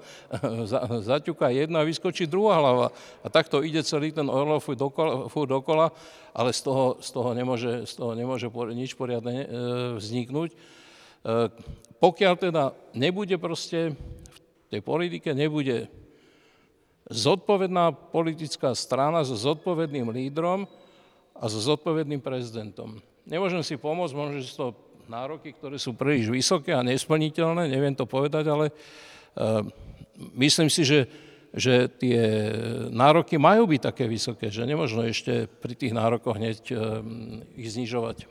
zaťuka jedna a vyskočí druhá hlava. A takto ide celý ten orloj furt dokola, ale z toho nemôže nič poriadne vzniknúť. Pokiaľ teda nebude proste tej politike nebude zodpovedná politická strana so zodpovedným lídrom a so zodpovedným prezidentom. Nemôžem si pomôcť, možno, že sú to nároky, ktoré sú príliš vysoké a nesplniteľné, neviem to povedať, ale myslím si, že tie nároky majú byť také vysoké, že nemožno ešte pri tých nárokoch hneď ich znižovať.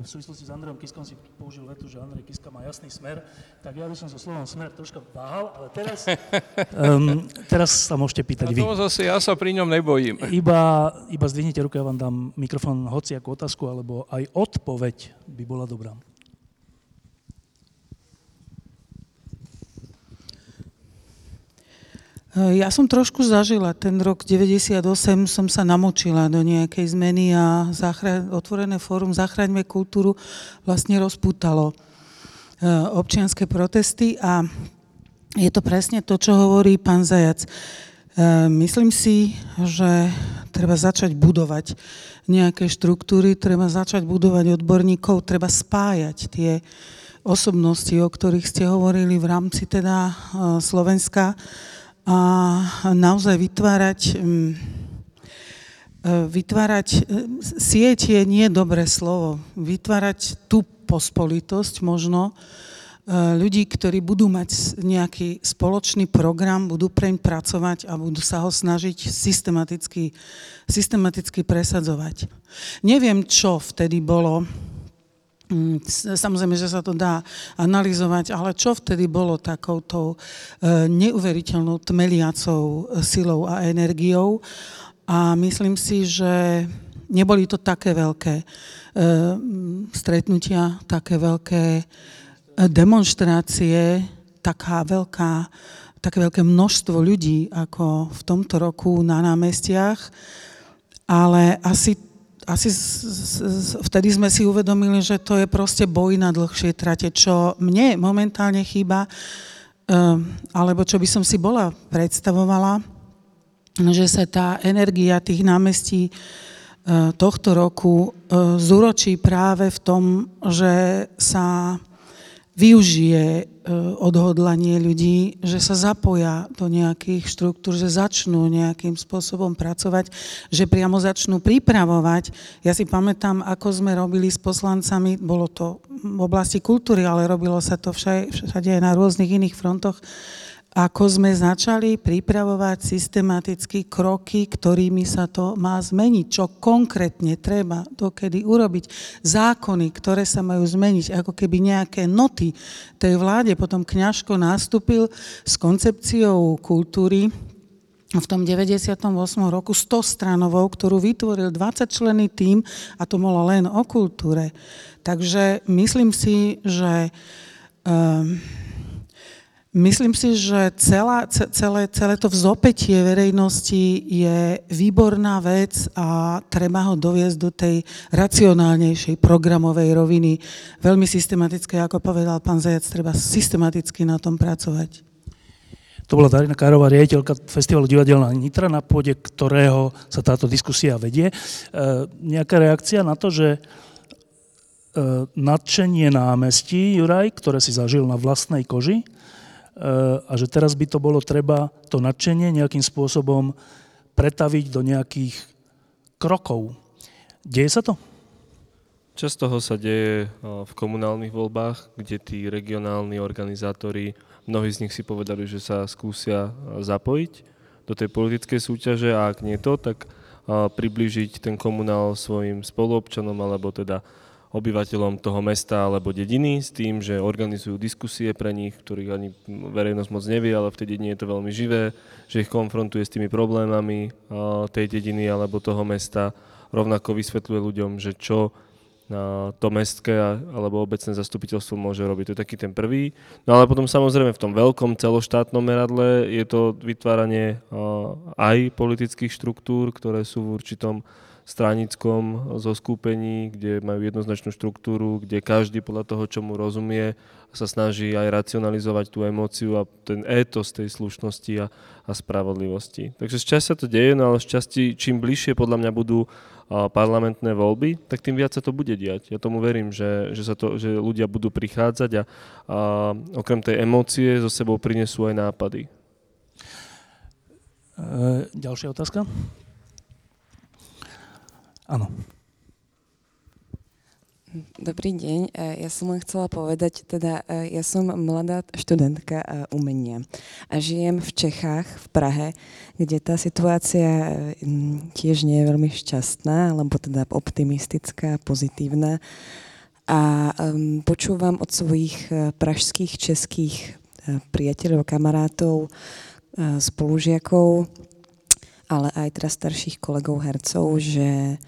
V súvislosti s Andrejom Kiskom si použil vetu, že Andrej Kiska má jasný smer, tak ja by som so slovom smer troška váhal, ale teraz teraz sa môžete pýtať vy. Zase ja sa pri ňom nebojím. Iba zdvihnite ruku, ja vám dám mikrofón, hoci ako otázku, alebo aj odpoveď by bola dobrá. Ja som trošku zažila ten rok 98, som sa namočila do nejakej zmeny a otvorené fórum Zachraňme kultúru vlastne rozpútalo občianske protesty a je to presne to, čo hovorí pán Zajac. Myslím si, že treba začať budovať nejaké štruktúry, treba začať budovať odborníkov, treba spájať tie osobnosti, o ktorých ste hovorili v rámci teda Slovenska, a naozaj vytvárať sieť je nie dobré slovo, vytvárať tú pospolitosť možno ľudí, ktorí budú mať nejaký spoločný program, budú preň pracovať a budú sa ho snažiť systematicky presadzovať. Neviem, čo vtedy bolo. Samozrejme, že sa to dá analyzovať, ale čo vtedy bolo takouto neuveriteľnou tmeliacou silou a energiou? A myslím si, že Neboli to také veľké stretnutia, také veľké demonštrácie, také veľké množstvo ľudí ako v tomto roku na námestiach, ale asi vtedy sme si uvedomili, že to je proste boj na dlhšie trate, čo mne momentálne chýba, alebo čo by som si bola predstavovala, že sa tá energia tých námestí tohto roku zúročí práve v tom, že sa využije odhodlanie ľudí, že sa zapoja do nejakých štruktúr, že začnú nejakým spôsobom pracovať, že priamo začnú pripravovať. Ja si pamätám, ako sme robili s poslancami, bolo to v oblasti kultúry, ale robilo sa to všade na rôznych iných frontoch, ako sme začali pripravovať systematicky kroky, ktorými sa to má zmeniť, čo konkrétne treba dokedy urobiť, zákony, ktoré sa majú zmeniť, ako keby nejaké noty tej vláde. Potom Kňažko nastúpil s koncepciou kultúry v tom 98. roku 100-stranovou, ktorú vytvoril 20-členný tím a to bolo len o kultúre. Takže myslím si, že celé to vzopätie verejnosti je výborná vec a treba ho doviesť do tej racionálnejšej programovej roviny. Veľmi systematické, ako povedal pán Zajac, treba systematicky na tom pracovať. To bola Darina Kárová, riaditeľka Festivalu divadelná Nitra, na pôde ktorého sa táto diskusia vedie. Nejaká reakcia na to, že nadšenie námestí, Juraj, ktoré si zažil na vlastnej koži, a že teraz by to bolo treba to nadšenie nejakým spôsobom pretaviť do nejakých krokov. Deje sa to? Často ho sa deje v komunálnych voľbách, kde tí regionálni organizátori, mnohí z nich si povedali, že sa skúsia zapojiť do tej politickej súťaže a ak nie to, tak priblížiť ten komunál svojim spoluobčanom alebo teda obyvateľom toho mesta alebo dediny s tým, že organizujú diskusie pre nich, ktorých ani verejnosť moc nevie, ale v tej dedine je to veľmi živé, že ich konfrontuje s tými problémami tej dediny alebo toho mesta. Rovnako vysvetľuje ľuďom, že čo to mestské alebo obecné zastupiteľstvo môže robiť. To je taký ten prvý. No ale potom samozrejme v tom veľkom celoštátnom meradle je to vytváranie aj politických štruktúr, ktoré sú v určitom stranickom zoskupení, kde majú jednoznačnú štruktúru, kde každý podľa toho, čo mu rozumie, sa snaží aj racionalizovať tú emóciu a ten étos tej slušnosti a spravodlivosti. Takže z časti to deje, no ale z časti čím bližšie podľa mňa budú parlamentné voľby, tak tým viac sa to bude diať. Ja tomu verím, že ľudia budú prichádzať a okrem tej emócie so sebou prinesú aj nápady. Ďalšia otázka? Áno. Dobrý deň, ja som len chcela povedať, teda ja som mladá študentka umenia a žijem v Čechách, v Prahe, kde tá situácia tiež nie je veľmi šťastná, alebo teda optimistická, pozitívna a počúvam od svojich pražských, českých priateľov, kamarátov, spolužiakov, ale aj teraz starších kolegov hercov, že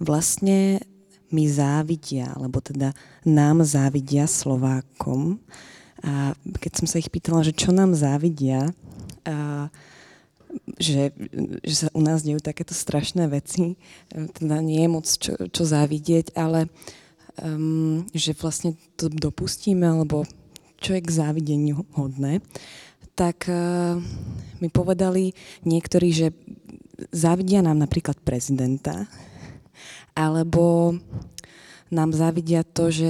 vlastne mi závidia, alebo teda nám závidia Slovákom. A keď som sa ich pýtala, že čo nám závidia, že sa u nás dejú takéto strašné veci, teda nie je moc čo závidieť, ale že vlastne to dopustíme, alebo čo je k závideniu hodné, tak mi povedali niektorí, že závidia nám napríklad prezidenta, alebo nám závidia to, že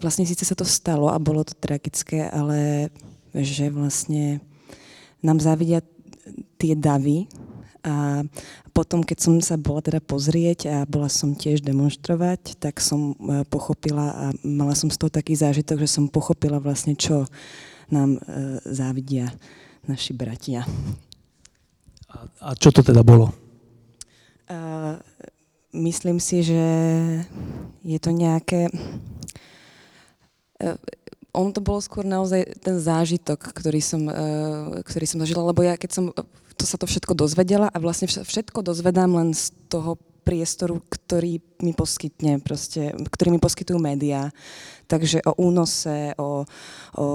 vlastne síce sa to stalo a bolo to tragické, ale že vlastne nám závidia tie davy. A potom, keď som sa bola teda pozrieť a bola som tiež demonštrovať, tak som pochopila a mala som z toho taký zážitok, že som pochopila vlastne, čo nám závidia naši bratia. A čo to teda bolo? Myslím si, že je to nejaké... Ono to bolo skôr naozaj ten zážitok, ktorý som zažila, lebo ja keď som to všetko dozvedela a vlastne všetko dozvedám len z toho priestoru, ktorý mi poskytne proste, ktorý mi poskytujú médiá. Takže o únose, o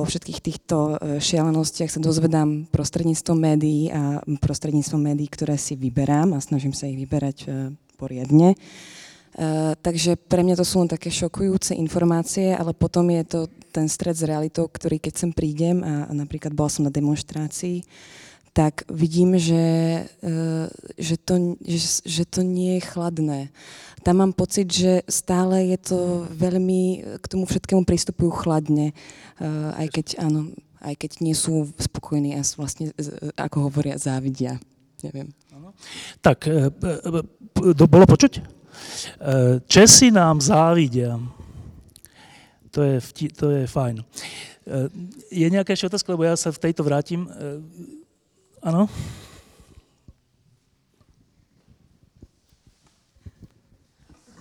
všetkých týchto šialenostiach sa dozvedám prostredníctvom médií, ktoré si vyberám a snažím sa ich vyberať poriadne. Takže pre mňa to sú len také šokujúce informácie, ale potom je to ten stret s realitou, ktorý keď sem prídem a napríklad bola som na demonštrácii, tak vidím, že to nie je chladné. Tam mám pocit, že stále je to veľmi, k tomu všetkému prístupujú chladne, aj keď nie sú spokojní a vlastne, ako hovoria, závidia. Neviem. Tak, bolo počuť? Česi nám závidia. To je fajn. Je nejaká ešte otázka, lebo ja sa v tejto vrátim. Áno?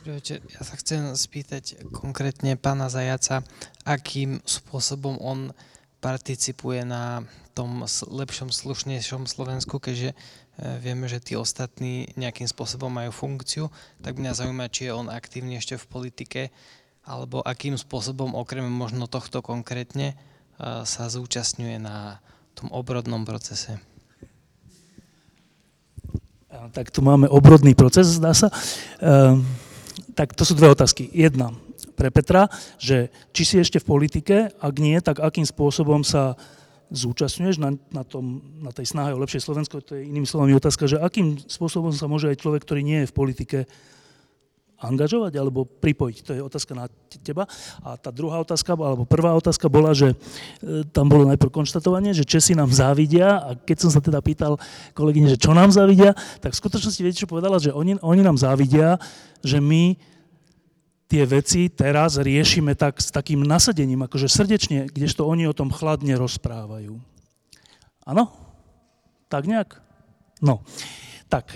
Ja sa chcem spýtať konkrétne pána Zajaca, akým spôsobom on participuje na tom lepšom, slušnejšom Slovensku, keďže vieme, že tí ostatní nejakým spôsobom majú funkciu, tak mňa zaujíma, či je on aktívny ešte v politike, alebo akým spôsobom, okrem možno tohto konkrétne, sa zúčastňuje na tom obrodnom procese. Tak tu máme obrodný proces, zdá sa. Tak to sú dve otázky. Jedna pre Petra, že či si ešte v politike, ak nie, tak akým spôsobom sa zúčastňuješ na tej snahe o lepšie Slovensko, to je inými slovami otázka, že akým spôsobom sa môže aj človek, ktorý nie je v politike, angažovať alebo pripojiť. To je otázka na teba. A tá druhá otázka, alebo prvá otázka bola, že tam bolo najprv konštatovanie, že Česi nám závidia a keď som sa teda pýtal kolegyne, že čo nám závidia, tak v skutočnosti viete, čo povedala, že oni nám závidia, že my tie veci teraz riešime tak s takým nasadením, akože srdečne, kdežto oni o tom chladne rozprávajú. Áno? Tak nejak? No. Tak,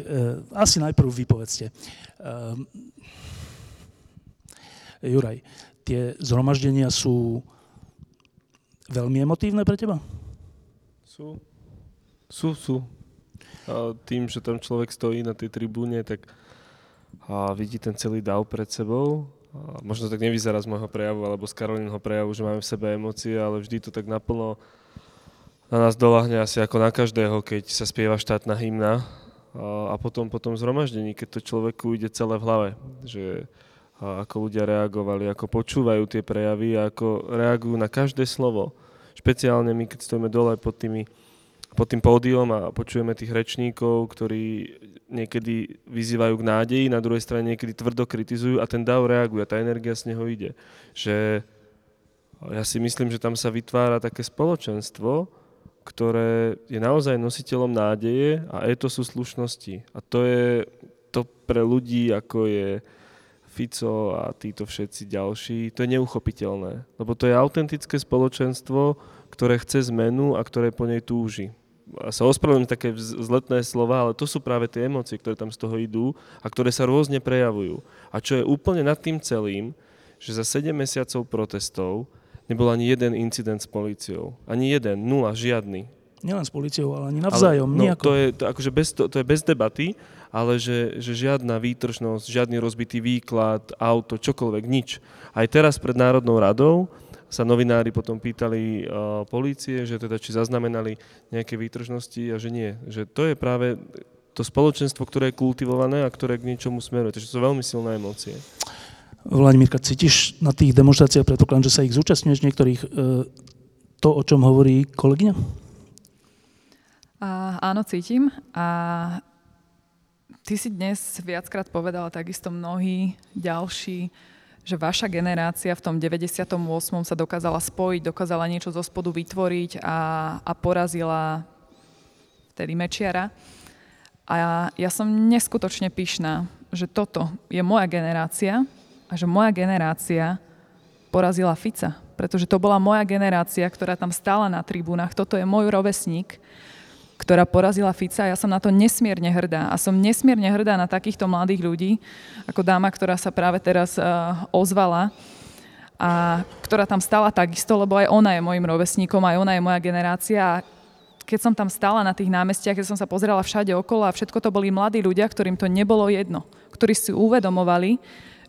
asi najprv vypovedzte. Juraj, tie zhromaždenia sú veľmi emotívne pre teba? Sú. A tým, že tam človek stojí na tej tribúne, tak a vidí ten celý dav pred sebou. Možno tak nevyzerá z môjho prejavu alebo z Karolínho prejavu, že máme v sebe emócie, ale vždy to tak naplno na nás doľahne asi ako na každého, keď sa spieva štátna hymna a potom po tom zhromaždení, keď to človeku ide celé v hlave, že ako ľudia reagovali, ako počúvajú tie prejavy a ako reagujú na každé slovo. Špeciálne my, keď stojíme dole pod tým pódium a počujeme tých rečníkov, ktorí niekedy vyzývajú k nádeji, na druhej strane niekedy tvrdo kritizujú a ten dáv reaguje, tá energia z neho ide. Že ja si myslím, že tam sa vytvára také spoločenstvo, ktoré je naozaj nositeľom nádeje a etosu slušnosti. A to je to pre ľudí, ako je Fico a títo všetci ďalší, to je neuchopiteľné. Lebo to je autentické spoločenstvo, ktoré chce zmenu a ktoré po nej túži. A sa ospravedlňujem také vzletné slova, ale to sú práve tie emócie, ktoré tam z toho idú a ktoré sa rôzne prejavujú. A čo je úplne nad tým celým, že za 7 mesiacov protestov nebol ani jeden incident s políciou. Ani jeden, nula, žiadny. Nielen s políciou, ale ani navzájom, ale, nejako. To je bez debaty, ale že žiadna výtržnosť, žiadny rozbitý výklad, auto, čokoľvek, nič. Aj teraz pred Národnou radou sa novinári potom pýtali polície, že teda či zaznamenali nejaké výtržnosti a že nie. Že to je práve to spoločenstvo, ktoré je kultivované a ktoré k niečomu smeruje. Takže sú veľmi silné emócie. Vladimírka, cítiš na tých demonstráciách, predpokladám, že sa ich zúčastňuješ niektorých, to, o čom hovorí kolegyňa? Áno, cítim. A ty si dnes viackrát povedala takisto mnohí ďalší, že vaša generácia v tom 98. sa dokázala spojiť, dokázala niečo zo spodu vytvoriť a porazila vtedy Mečiara. A ja som neskutočne pyšná, že toto je moja generácia a že moja generácia porazila Fica. Pretože to bola moja generácia, ktorá tam stála na tribúnach. Toto je môj rovesník, ktorá porazila Fica. Ja som na to nesmierne hrdá. A som nesmierne hrdá na takýchto mladých ľudí, ako dáma, ktorá sa práve teraz ozvala a ktorá tam stála takisto, lebo aj ona je môjim rovesníkom, aj ona je moja generácia. A keď som tam stála na tých námestiach, keď som sa pozerala všade okolo a všetko to boli mladí ľudia, ktorým to nebolo jedno, ktorí si uvedomovali,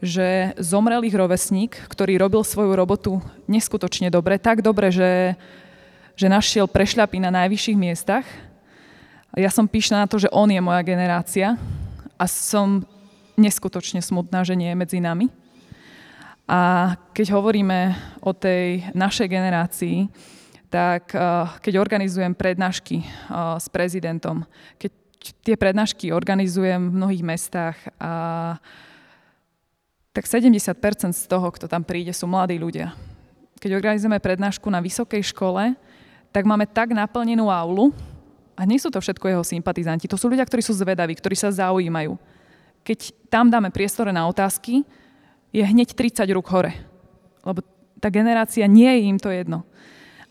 že zomrel ich rovesník, ktorý robil svoju robotu neskutočne dobre, tak dobre, že našiel prešľapy na najvyšších miestach. Ja som pyšná na to, že on je moja generácia a som neskutočne smutná, že nie je medzi nami. A keď hovoríme o tej našej generácii, tak keď organizujem prednášky s prezidentom, keď tie prednášky organizujem v mnohých mestách, tak 70% z toho, kto tam príde, sú mladí ľudia. Keď organizujeme prednášku na vysokej škole, tak máme tak naplnenú aulu, a nie sú to všetko jeho sympatizanti, to sú ľudia, ktorí sú zvedaví, ktorí sa zaujímajú. Keď tam dáme priestore na otázky, je hneď 30 rúk hore. Lebo tá generácia, nie je im to jedno.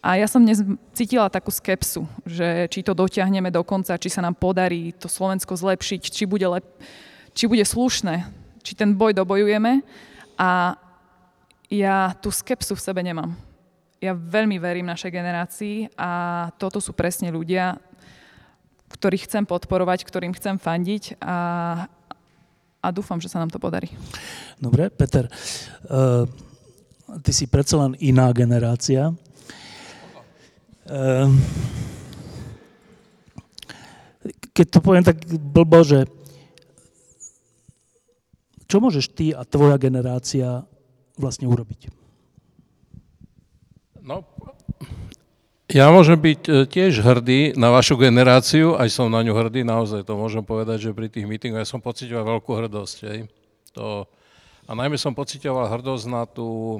A ja som dnes cítila takú skepsu, že či to dotiahneme do konca, či sa nám podarí to Slovensko zlepšiť, či bude slušné, či ten boj dobojujeme. A ja tú skepsu v sebe nemám. Ja veľmi verím našej generácii a toto sú presne ľudia, ktorých chcem podporovať, ktorým chcem fandiť a dúfam, že sa nám to podarí. Dobre, Peter, ty si predsa len iná generácia. Keď to poviem tak blbo, že čo môžeš ty a tvoja generácia vlastne urobiť? No, ja môžem byť tiež hrdý na vašu generáciu, aj som na ňu hrdý, naozaj to môžem povedať, že pri tých mítingoch ja som pociťoval veľkú hrdosť. A najmä som pociťoval hrdosť na tú,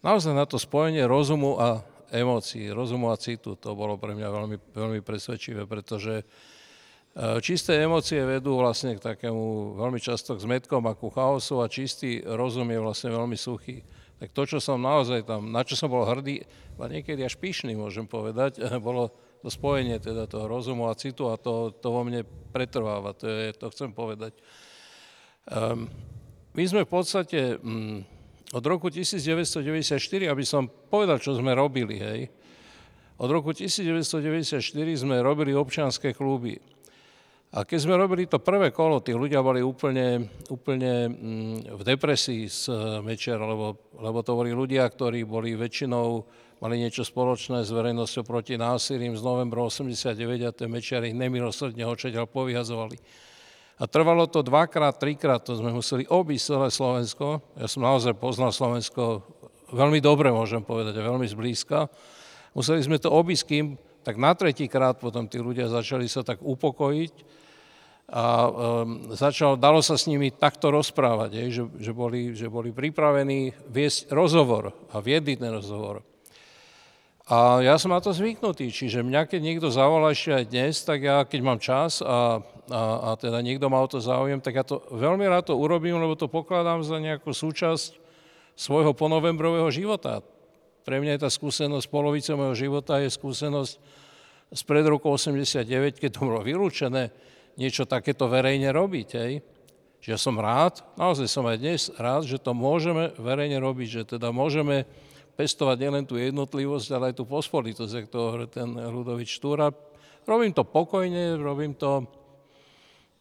naozaj na to spojenie rozumu a emócií, rozumu a citu. To bolo pre mňa veľmi, veľmi presvedčivé, pretože čisté emócie vedú vlastne k takému veľmi často k zmätkom a ku chaosu a čistý rozum je vlastne veľmi suchý. Tak to, čo som naozaj tam, na čo som bol hrdý, a niekedy až pyšný, môžem povedať, bolo to spojenie teda toho rozumu a citu a to vo mne pretrváva, to chcem povedať. My sme v podstate od roku 1994, aby som povedal, čo sme robili, hej, od roku 1994 sme robili občianske kluby. A keď sme robili to prvé kolo, tí ľudia boli úplne v depresii z Mečiara, lebo to boli ľudia, ktorí boli väčšinou, mali niečo spoločné s verejnosťou proti násilím z novembra 1989 a ten Mečiar ich nemilosrdne odtiaľ povyhazovali. A trvalo to dvakrát, trikrát, to sme museli obísť celé Slovensko. Ja som naozaj poznal Slovensko veľmi dobre, môžem povedať, a veľmi zblízka. Museli sme to obísť, kým tak na tretíkrát potom tí ľudia začali sa tak upokojiť a dalo sa s nimi takto rozprávať, že boli pripravení viesť rozhovor a viediť ten rozhovor. A ja som na to zvyknutý, čiže mňa keď niekto zavolá ešte aj dnes, tak ja keď mám čas a teda niekto má o to záujem, tak ja to veľmi rád to urobím, lebo to pokladám za nejakú súčasť svojho ponovembrového života. Pre mňa je tá skúsenosť, polovica mojho života je skúsenosť spred roku 89, keď to bolo vylúčené, niečo takéto verejne robiť, hej. Že ja som rád, naozaj som aj dnes rád, že to môžeme verejne robiť, že teda môžeme pestovať nielen tú jednotlivosť, ale aj tú pospolitosť, jak to hovorí ten Ľudovít Štúr. Robím to pokojne, robím to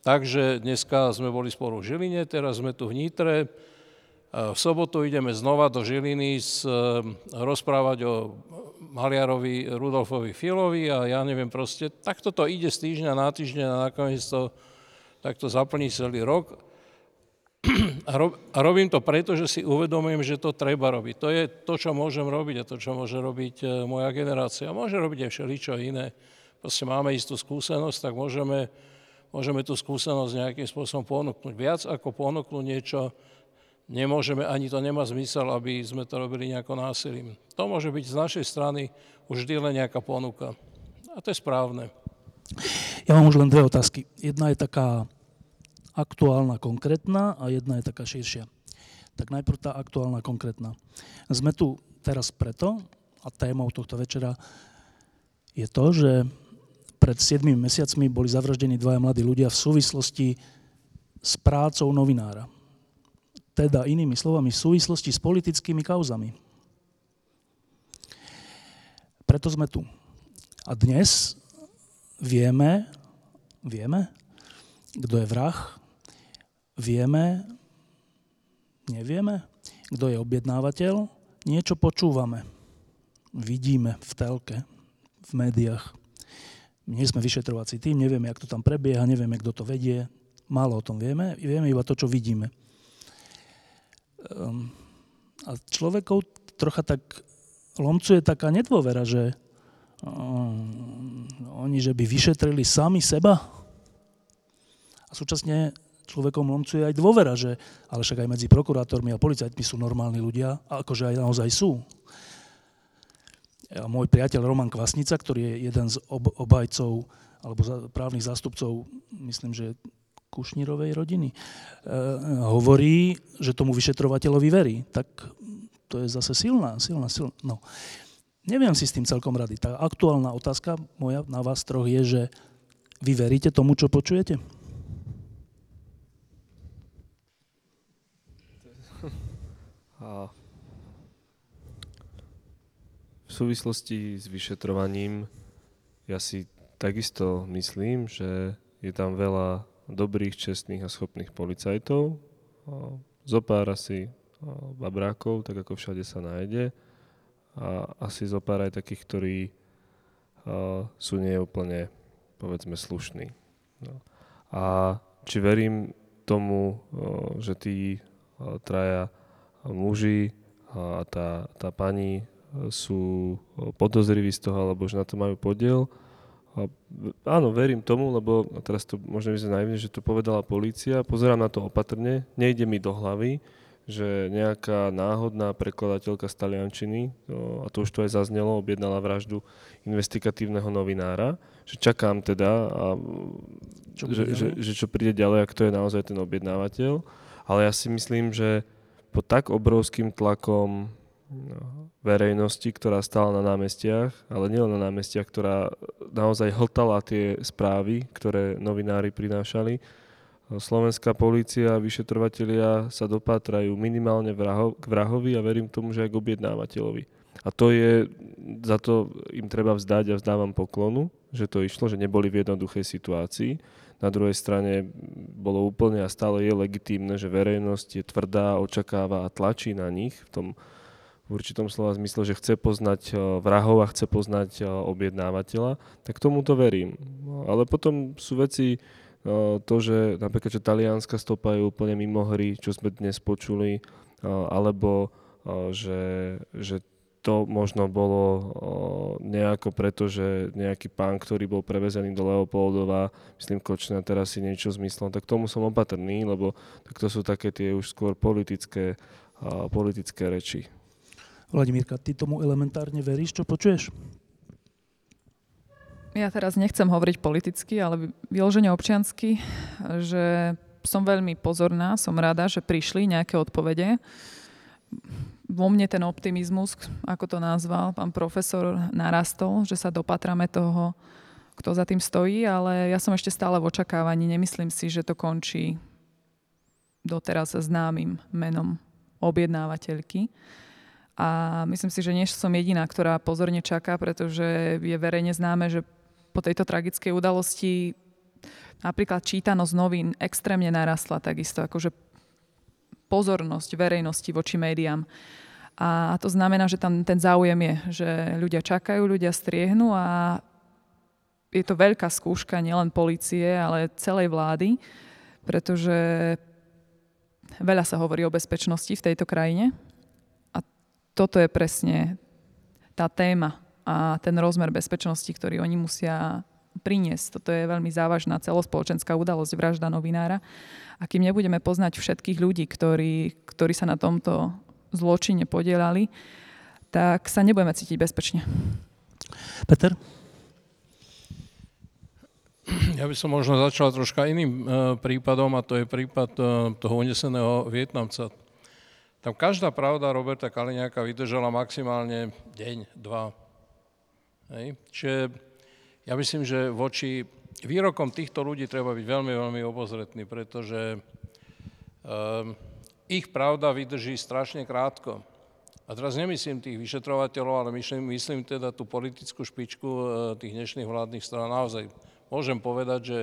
tak, že dneska sme boli spolu v Žiline, teraz sme tu v Nitre. V sobotu ideme znova do Žiliny rozprávať o maliarovi Rudolfovi Filovi a ja neviem, proste takto to ide z týždňa na týždeň a nakoniec to takto zaplní celý rok. A robím to preto, že si uvedomujem, že to treba robiť. To je to, čo môžem robiť a to, čo môže robiť moja generácia. Môže robiť aj všeličo iné. Proste máme istú skúsenosť, tak môžeme tú skúsenosť nejakým spôsobom ponúknuť. Viac ako ponúknuť niečo, nemôžeme, ani to nemá zmysel, aby sme to robili nejako násilím. To môže byť z našej strany už vždy len nejaká ponuka. A to je správne. Ja mám už len dve otázky. Jedna je taká aktuálna, konkrétna a jedna je taká širšia. Tak najprv tá aktuálna, konkrétna. Sme tu teraz preto, a témou tohto večera je to, že pred 7 mesiacmi boli zavraždení 2 mladí ľudia v súvislosti s prácou novinára. Teda inými slovami v súvislosti s politickými kauzami. Preto sme tu. A dnes vieme, kto je vrah, Vieme, nevieme, kto je objednávateľ, niečo počúvame, vidíme v telke, v médiách. Nie sme vyšetrovací tým, nevieme, jak to tam prebieha, nevieme, kto to vedie, málo o tom vieme, vieme iba to, čo vidíme. A človekov trocha tak lomcuje taká nedôvera, že oni, že by vyšetrili sami seba. A súčasne človekom lomcuje aj dôvera, že ale však aj medzi prokurátormi a policajtmi sú normálni ľudia, akože aj naozaj sú. A môj priateľ Roman Kvasnica, ktorý je jeden z obhajcov alebo právnych zástupcov, myslím, že Kušnírovej rodiny, hovorí, že tomu vyšetrovateľovi verí. Tak to je zase silná. No. Neviem si s tým celkom rady. Tá aktuálna otázka moja na vás troch je, že vy veríte tomu, čo počujete? V súvislosti s vyšetrovaním ja si takisto myslím, že je tam veľa dobrých, čestných a schopných policajtov. Zopár asi babrákov, tak ako všade sa nájde. A asi zopár aj takých, ktorí sú neúplne, povedzme, slušní. No. A či verím tomu, že tí traja muži a tá pani sú podozriví z toho, alebo že na to majú podiel. Áno, verím tomu, lebo teraz to možno vyzerá naivne, že to povedala polícia. Pozerám na to opatrne, nejde mi do hlavy, že nejaká náhodná prekladateľka z taliančiny, a to už to aj zaznelo, objednala vraždu investigatívneho novinára, že čakám teda, že čo príde ďalej, ak to je naozaj ten objednávateľ. Ale ja si myslím, že pod tak obrovským tlakom verejnosti, ktorá stála na námestiach, ale nielen na námestiach, ktorá naozaj hltala tie správy, ktoré novinári prinášali, slovenská polícia a vyšetrovatelia sa dopátrajú minimálne k vrahovi a verím tomu, že aj k objednávateľovi. A to je, za to im treba vzdať a vzdávam poklonu, že to išlo, že neboli v jednoduchej situácii. Na druhej strane bolo úplne a stále je legitímne, že verejnosť je tvrdá, očakáva a tlačí na nich v tom v určitom slova zmysle, že chce poznať vrahov a chce poznať objednávateľa, tak tomuto verím. Ale potom sú veci, to, že napríklad, že talianska stopa je úplne mimo hry, čo sme dnes počuli, alebo že to možno bolo nejako preto, že nejaký pán, ktorý bol prevezený do Leopoldova, myslím Kočner, teraz si niečo zmyslel, tak tomu som opatrný, lebo tak to sú také tie už skôr politické reči. Vladimírka, ty tomu elementárne veríš, čo počuješ? Ja teraz nechcem hovoriť politicky, ale vyloženie občiansky, že som veľmi pozorná, som rada, že prišli nejaké odpovede. Vo mne ten optimizmus, ako to nazval pán profesor, narastol, že sa dopatrame toho, kto za tým stojí, ale ja som ešte stále v očakávaní. Nemyslím si, že to končí doteraz známym menom objednávateľky. A myslím si, že nie som jediná, ktorá pozorne čaká, pretože je verejne známe, že po tejto tragickej udalosti napríklad čítanosť novín extrémne narastla takisto, akože pozornosť verejnosti voči médiám. A to znamená, že tam ten záujem je, že ľudia čakajú, ľudia striehnú a je to veľká skúška nielen polície, ale celej vlády, pretože veľa sa hovorí o bezpečnosti v tejto krajine. Toto je presne tá téma a ten rozmer bezpečnosti, ktorý oni musia priniesť. Toto je veľmi závažná celospoločenská udalosť, vražda novinára. A kým nebudeme poznať všetkých ľudí, ktorí sa na tomto zločine podieľali, tak sa nebudeme cítiť bezpečne. Peter? Ja by som možno začal troška iným prípadom, a to je prípad toho uneseného Vietnamca. Tam každá pravda Roberta Kaliňáka vydržala maximálne deň, dva. Hej. Čiže ja myslím, že voči výrokom týchto ľudí treba byť veľmi, veľmi obozretný, pretože ich pravda vydrží strašne krátko. A teraz nemyslím tých vyšetrovateľov, ale myslím teda tú politickú špičku tých dnešných vládnych strán. Naozaj môžem povedať, že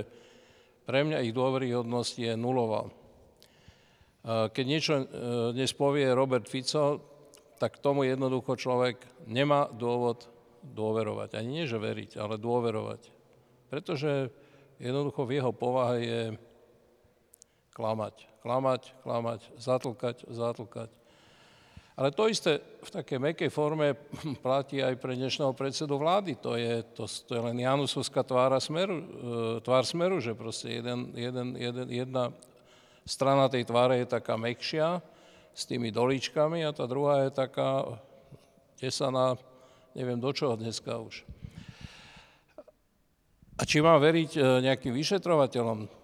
pre mňa ich dôveryhodnosť je nulová. Keď niečo dnes povie Robert Fico, tak tomu jednoducho človek nemá dôvod dôverovať. Ani nie, že veriť, ale dôverovať. Pretože jednoducho v jeho povahe je klamať. Klamať, klamať, zatlkať, zatlkať. Ale to isté v takej mäkkej forme platí aj pre dnešného predsedu vlády. To je len Janusovská tvár smeru, že proste jedna strana tej tváre je taká mäkšia s tými dolíčkami a tá druhá je taká tesaná, neviem do čoho dneska už. A či mám veriť nejakým vyšetrovateľom?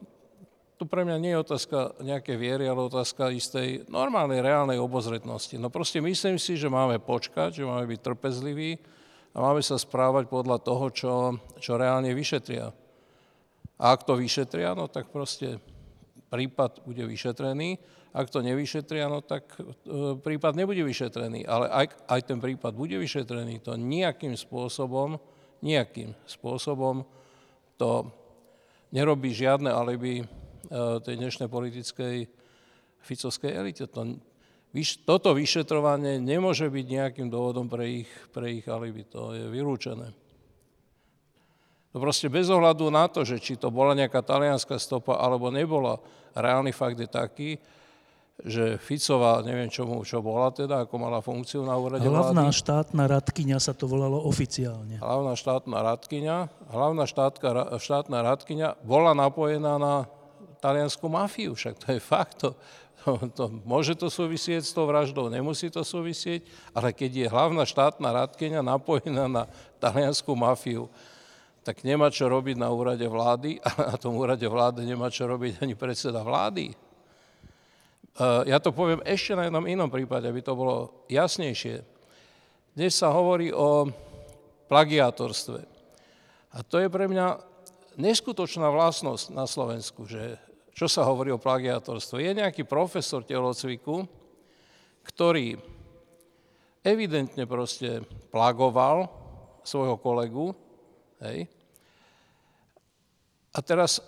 Tu pre mňa nie je otázka nejakej viery, ale otázka istej normálnej, reálnej obozretnosti. No proste myslím si, že máme počkať, že máme byť trpezliví a máme sa správať podľa toho, čo reálne vyšetria. A ak to vyšetria, no tak proste prípad bude vyšetrený. Ak to nevyšetria, no tak prípad nebude vyšetrený. Ale aj ten prípad bude vyšetrený, to nejakým spôsobom to nerobí žiadne alibi tej dnešnej politickej ficovskej elite. Toto vyšetrovanie nemôže byť nejakým dôvodom pre ich alibi. To je vylúčené. No proste bez ohľadu na to, že či to bola nejaká talianská stopa, alebo nebola, reálny fakt je taký, že Ficová, neviem čo bola teda, ako mala funkciu na úrade vlády. Hlavná štátna radkyňa sa to volalo oficiálne. Hlavná štátna radkyňa bola napojená na taliansku mafiu, však to je fakt. Môže to súvisieť s tou vraždou, nemusí to súvisieť, ale keď je hlavná štátna radkyňa napojená na taliansku mafiu, tak nemá čo robiť na úrade vlády a na tom úrade vlády nemá čo robiť ani predseda vlády. Ja to poviem ešte na jednom inom prípade, aby to bolo jasnejšie. Dnes sa hovorí o plagiátorstve. A to je pre mňa neskutočná vlastnosť na Slovensku, že čo sa hovorí o plagiátorstve. Je nejaký profesor telocviku, ktorý evidentne proste plagoval svojho kolegu, hej. A teraz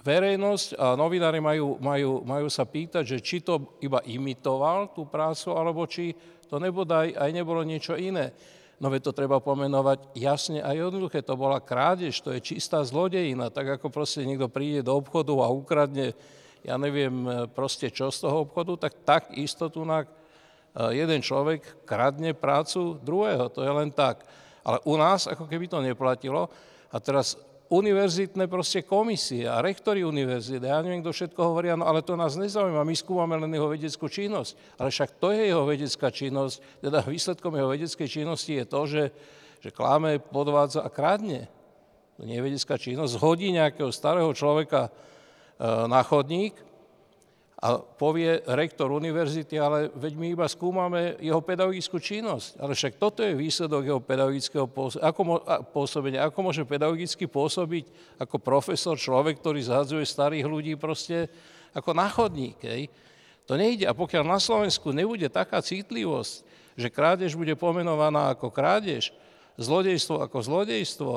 verejnosť a novinári majú sa pýtať, že či to iba imitoval tú prácu, alebo či to nebodaj aj nebolo niečo iné. No veď to treba pomenovať jasne a jednoduché. To bola krádež, to je čistá zlodejina. Tak ako proste niekto príde do obchodu a ukradne, ja neviem proste čo z toho obchodu, tak istotunák jeden človek kradne prácu druhého. To je len tak. Ale u nás ako keby to neplatilo. A teraz univerzitné proste komisie a rektori univerzity, ja neviem, kto všetko hovoria, no ale to nás nezaujíma, my skúmame len jeho vedeckú činnosť. Ale však to je jeho vedecká činnosť, teda výsledkom jeho vedeckej činnosti je to, že klame, podvádza a kradne. To nie je vedecká činnosť, zhodí nejakého starého človeka na chodník a povie rektor univerzity, ale veď my iba skúmame jeho pedagogickú činnosť. Ale však toto je výsledok jeho pedagogického pôsobenia. Ako môže pedagogicky pôsobiť ako profesor človek, ktorý zhadzuje starých ľudí proste ako na chodník. To nejde. A pokiaľ na Slovensku nebude taká citlivosť, že krádež bude pomenovaná ako krádež, zlodejstvo ako zlodejstvo,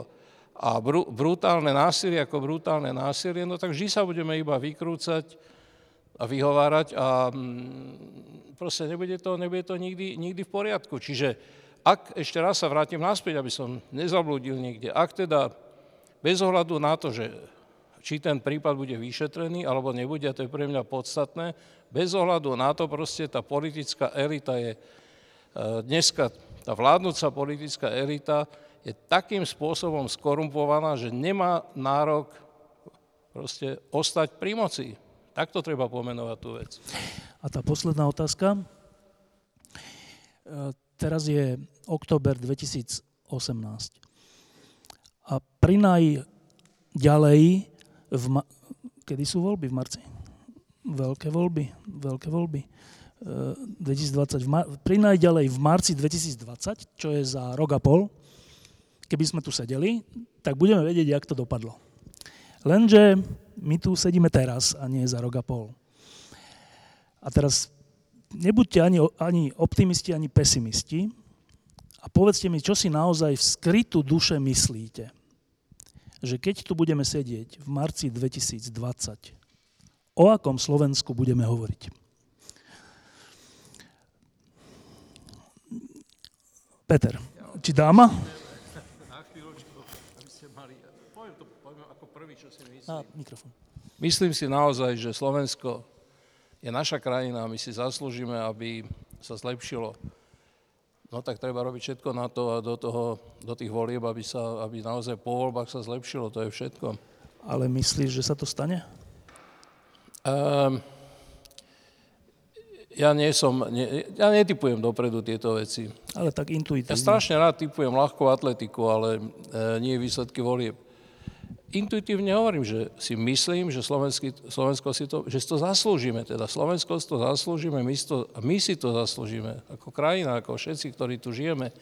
a brutálne násilie ako brutálne násilie, no tak vždy sa budeme iba vykrúcať a vyhovárať a proste nebude to nikdy v poriadku. Čiže ak, ešte raz sa vrátim naspäť, aby som nezablúdil niekde, ak teda bez ohľadu na to, že či ten prípad bude vyšetrený alebo nebude, a to je pre mňa podstatné, bez ohľadu na to proste tá politická elita je, dneska tá vládnúca politická elita je takým spôsobom skorumpovaná, že nemá nárok proste ostať pri moci. Tak to treba pomenovať tú vec. A tá posledná otázka. Teraz je október 2018. A prinaj ďalej, kedy sú voľby v marci? Veľké voľby. 2020. Prinaj ďalej v marci 2020, čo je za rok a pol, keby sme tu sedeli, tak budeme vedieť, jak to dopadlo. Lenže my tu sedíme teraz a nie za rok a pol. A teraz nebuďte ani optimisti, ani pesimisti a povedzte mi, čo si naozaj v skrytu duše myslíte. Že keď tu budeme sedieť v marci 2020, O akom Slovensku budeme hovoriť? Peter, či dáma? Na chvíľočku, aby ste mali... Poviem ako prvý, čo si myslím. Mikrofón. Myslím si naozaj, že Slovensko je naša krajina a my si zaslúžime, aby sa zlepšilo. No tak treba robiť všetko na to a do tých volieb, aby naozaj po voľbách sa zlepšilo. To je všetko. Ale myslíš, že sa to stane? Ja netipujem dopredu tieto veci. Ale tak intuitívne. Ja strašne rád tipujem ľahkú atletiku, ale nie výsledky volieb. Intuitívne hovorím, že si myslím, že Slovensko si to zaslúžime. Teda Slovensko si to zaslúžime, my si to zaslúžime. Ako krajina, ako všetci, ktorí tu žijeme.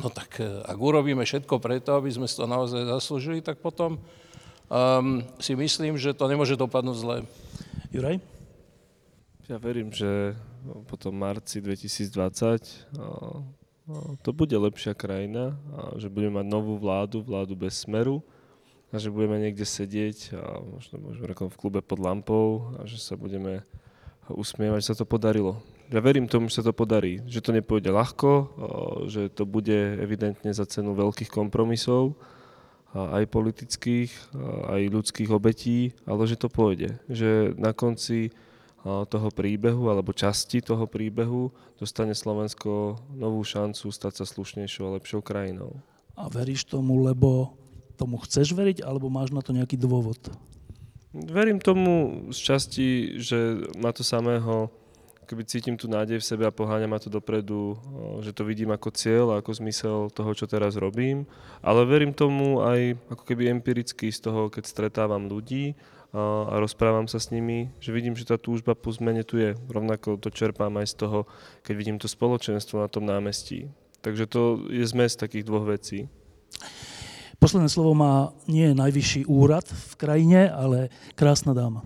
No tak ak urobíme všetko preto, aby sme si to naozaj zaslúžili, tak potom si myslím, že to nemôže dopadnúť zle. Juraj? Ja verím, že potom marci 2020 to bude lepšia krajina, že budeme mať novú vládu bez Smeru a že budeme niekde sedieť a možno v klube pod lampou a že sa budeme usmievať, že sa to podarilo. Ja verím tomu, že sa to podarí, že to nepôjde ľahko, že to bude evidentne za cenu veľkých kompromisov, aj politických, aj ľudských obetí, ale že to pôjde. Že na konci toho príbehu, alebo časti toho príbehu, dostane Slovensko novú šancu stať sa slušnejšou a lepšou krajinou. A veríš tomu, lebo tomu chceš veriť, alebo máš na to nejaký dôvod? Verím tomu z časti, že na to samého, keby cítim tú nádej v sebe a poháňa ma to dopredu, že to vidím ako cieľ a ako zmysel toho, čo teraz robím. Ale verím tomu aj ako keby empiricky z toho, keď stretávam ľudí a rozprávam sa s nimi, že vidím, že tá túžba po zmene tu je. Rovnako to čerpám aj z toho, keď vidím to spoločenstvo na tom námestí. Takže to je zmes takých dvoch vecí. Posledné slovo má nie najvyšší úrad v krajine, ale krásna dáma.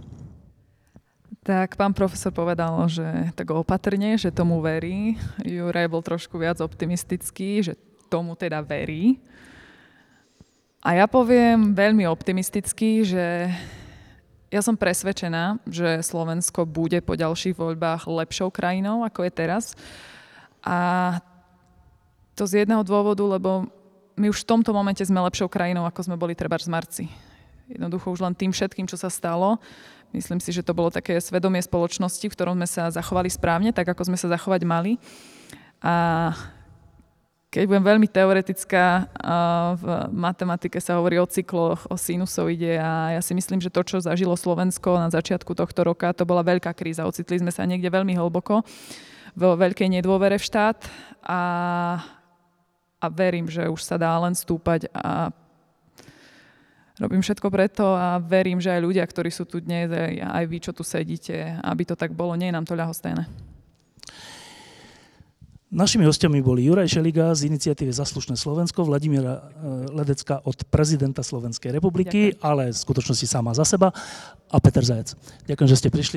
Tak pán profesor povedal, že tak opatrne, že tomu verí. Juraj bol trošku viac optimistický, že tomu teda verí. A ja poviem veľmi optimisticky, že ja som presvedčená, že Slovensko bude po ďalších voľbách lepšou krajinou, ako je teraz. A to z jedného dôvodu, lebo my už v tomto momente sme lepšou krajinou, ako sme boli trebárs v marci. Jednoducho už len tým všetkým, čo sa stalo. Myslím si, že to bolo také svedomie spoločnosti, v ktorom sme sa zachovali správne, tak ako sme sa zachovať mali. A keď budem veľmi teoretická, v matematike sa hovorí o cykloch, o sinusoide a ja si myslím, že to, čo zažilo Slovensko na začiatku tohto roka, to bola veľká kríza. Ocitli sme sa niekde veľmi hlboko, vo veľkej nedôvere v štát a verím, že už sa dá len stúpať a robím všetko preto a verím, že aj ľudia, ktorí sú tu dnes, aj vy, čo tu sedíte, aby to tak bolo, nie je nám to ľahostajné. Našimi hostiami boli Juraj Šeliga z iniciatívy Zaslušné Slovensko, Vladimíra Ledecká od prezidenta Slovenskej republiky, ďakujem. Ale v skutočnosti sama za seba, a Peter Zajac. Ďakujem, že ste prišli.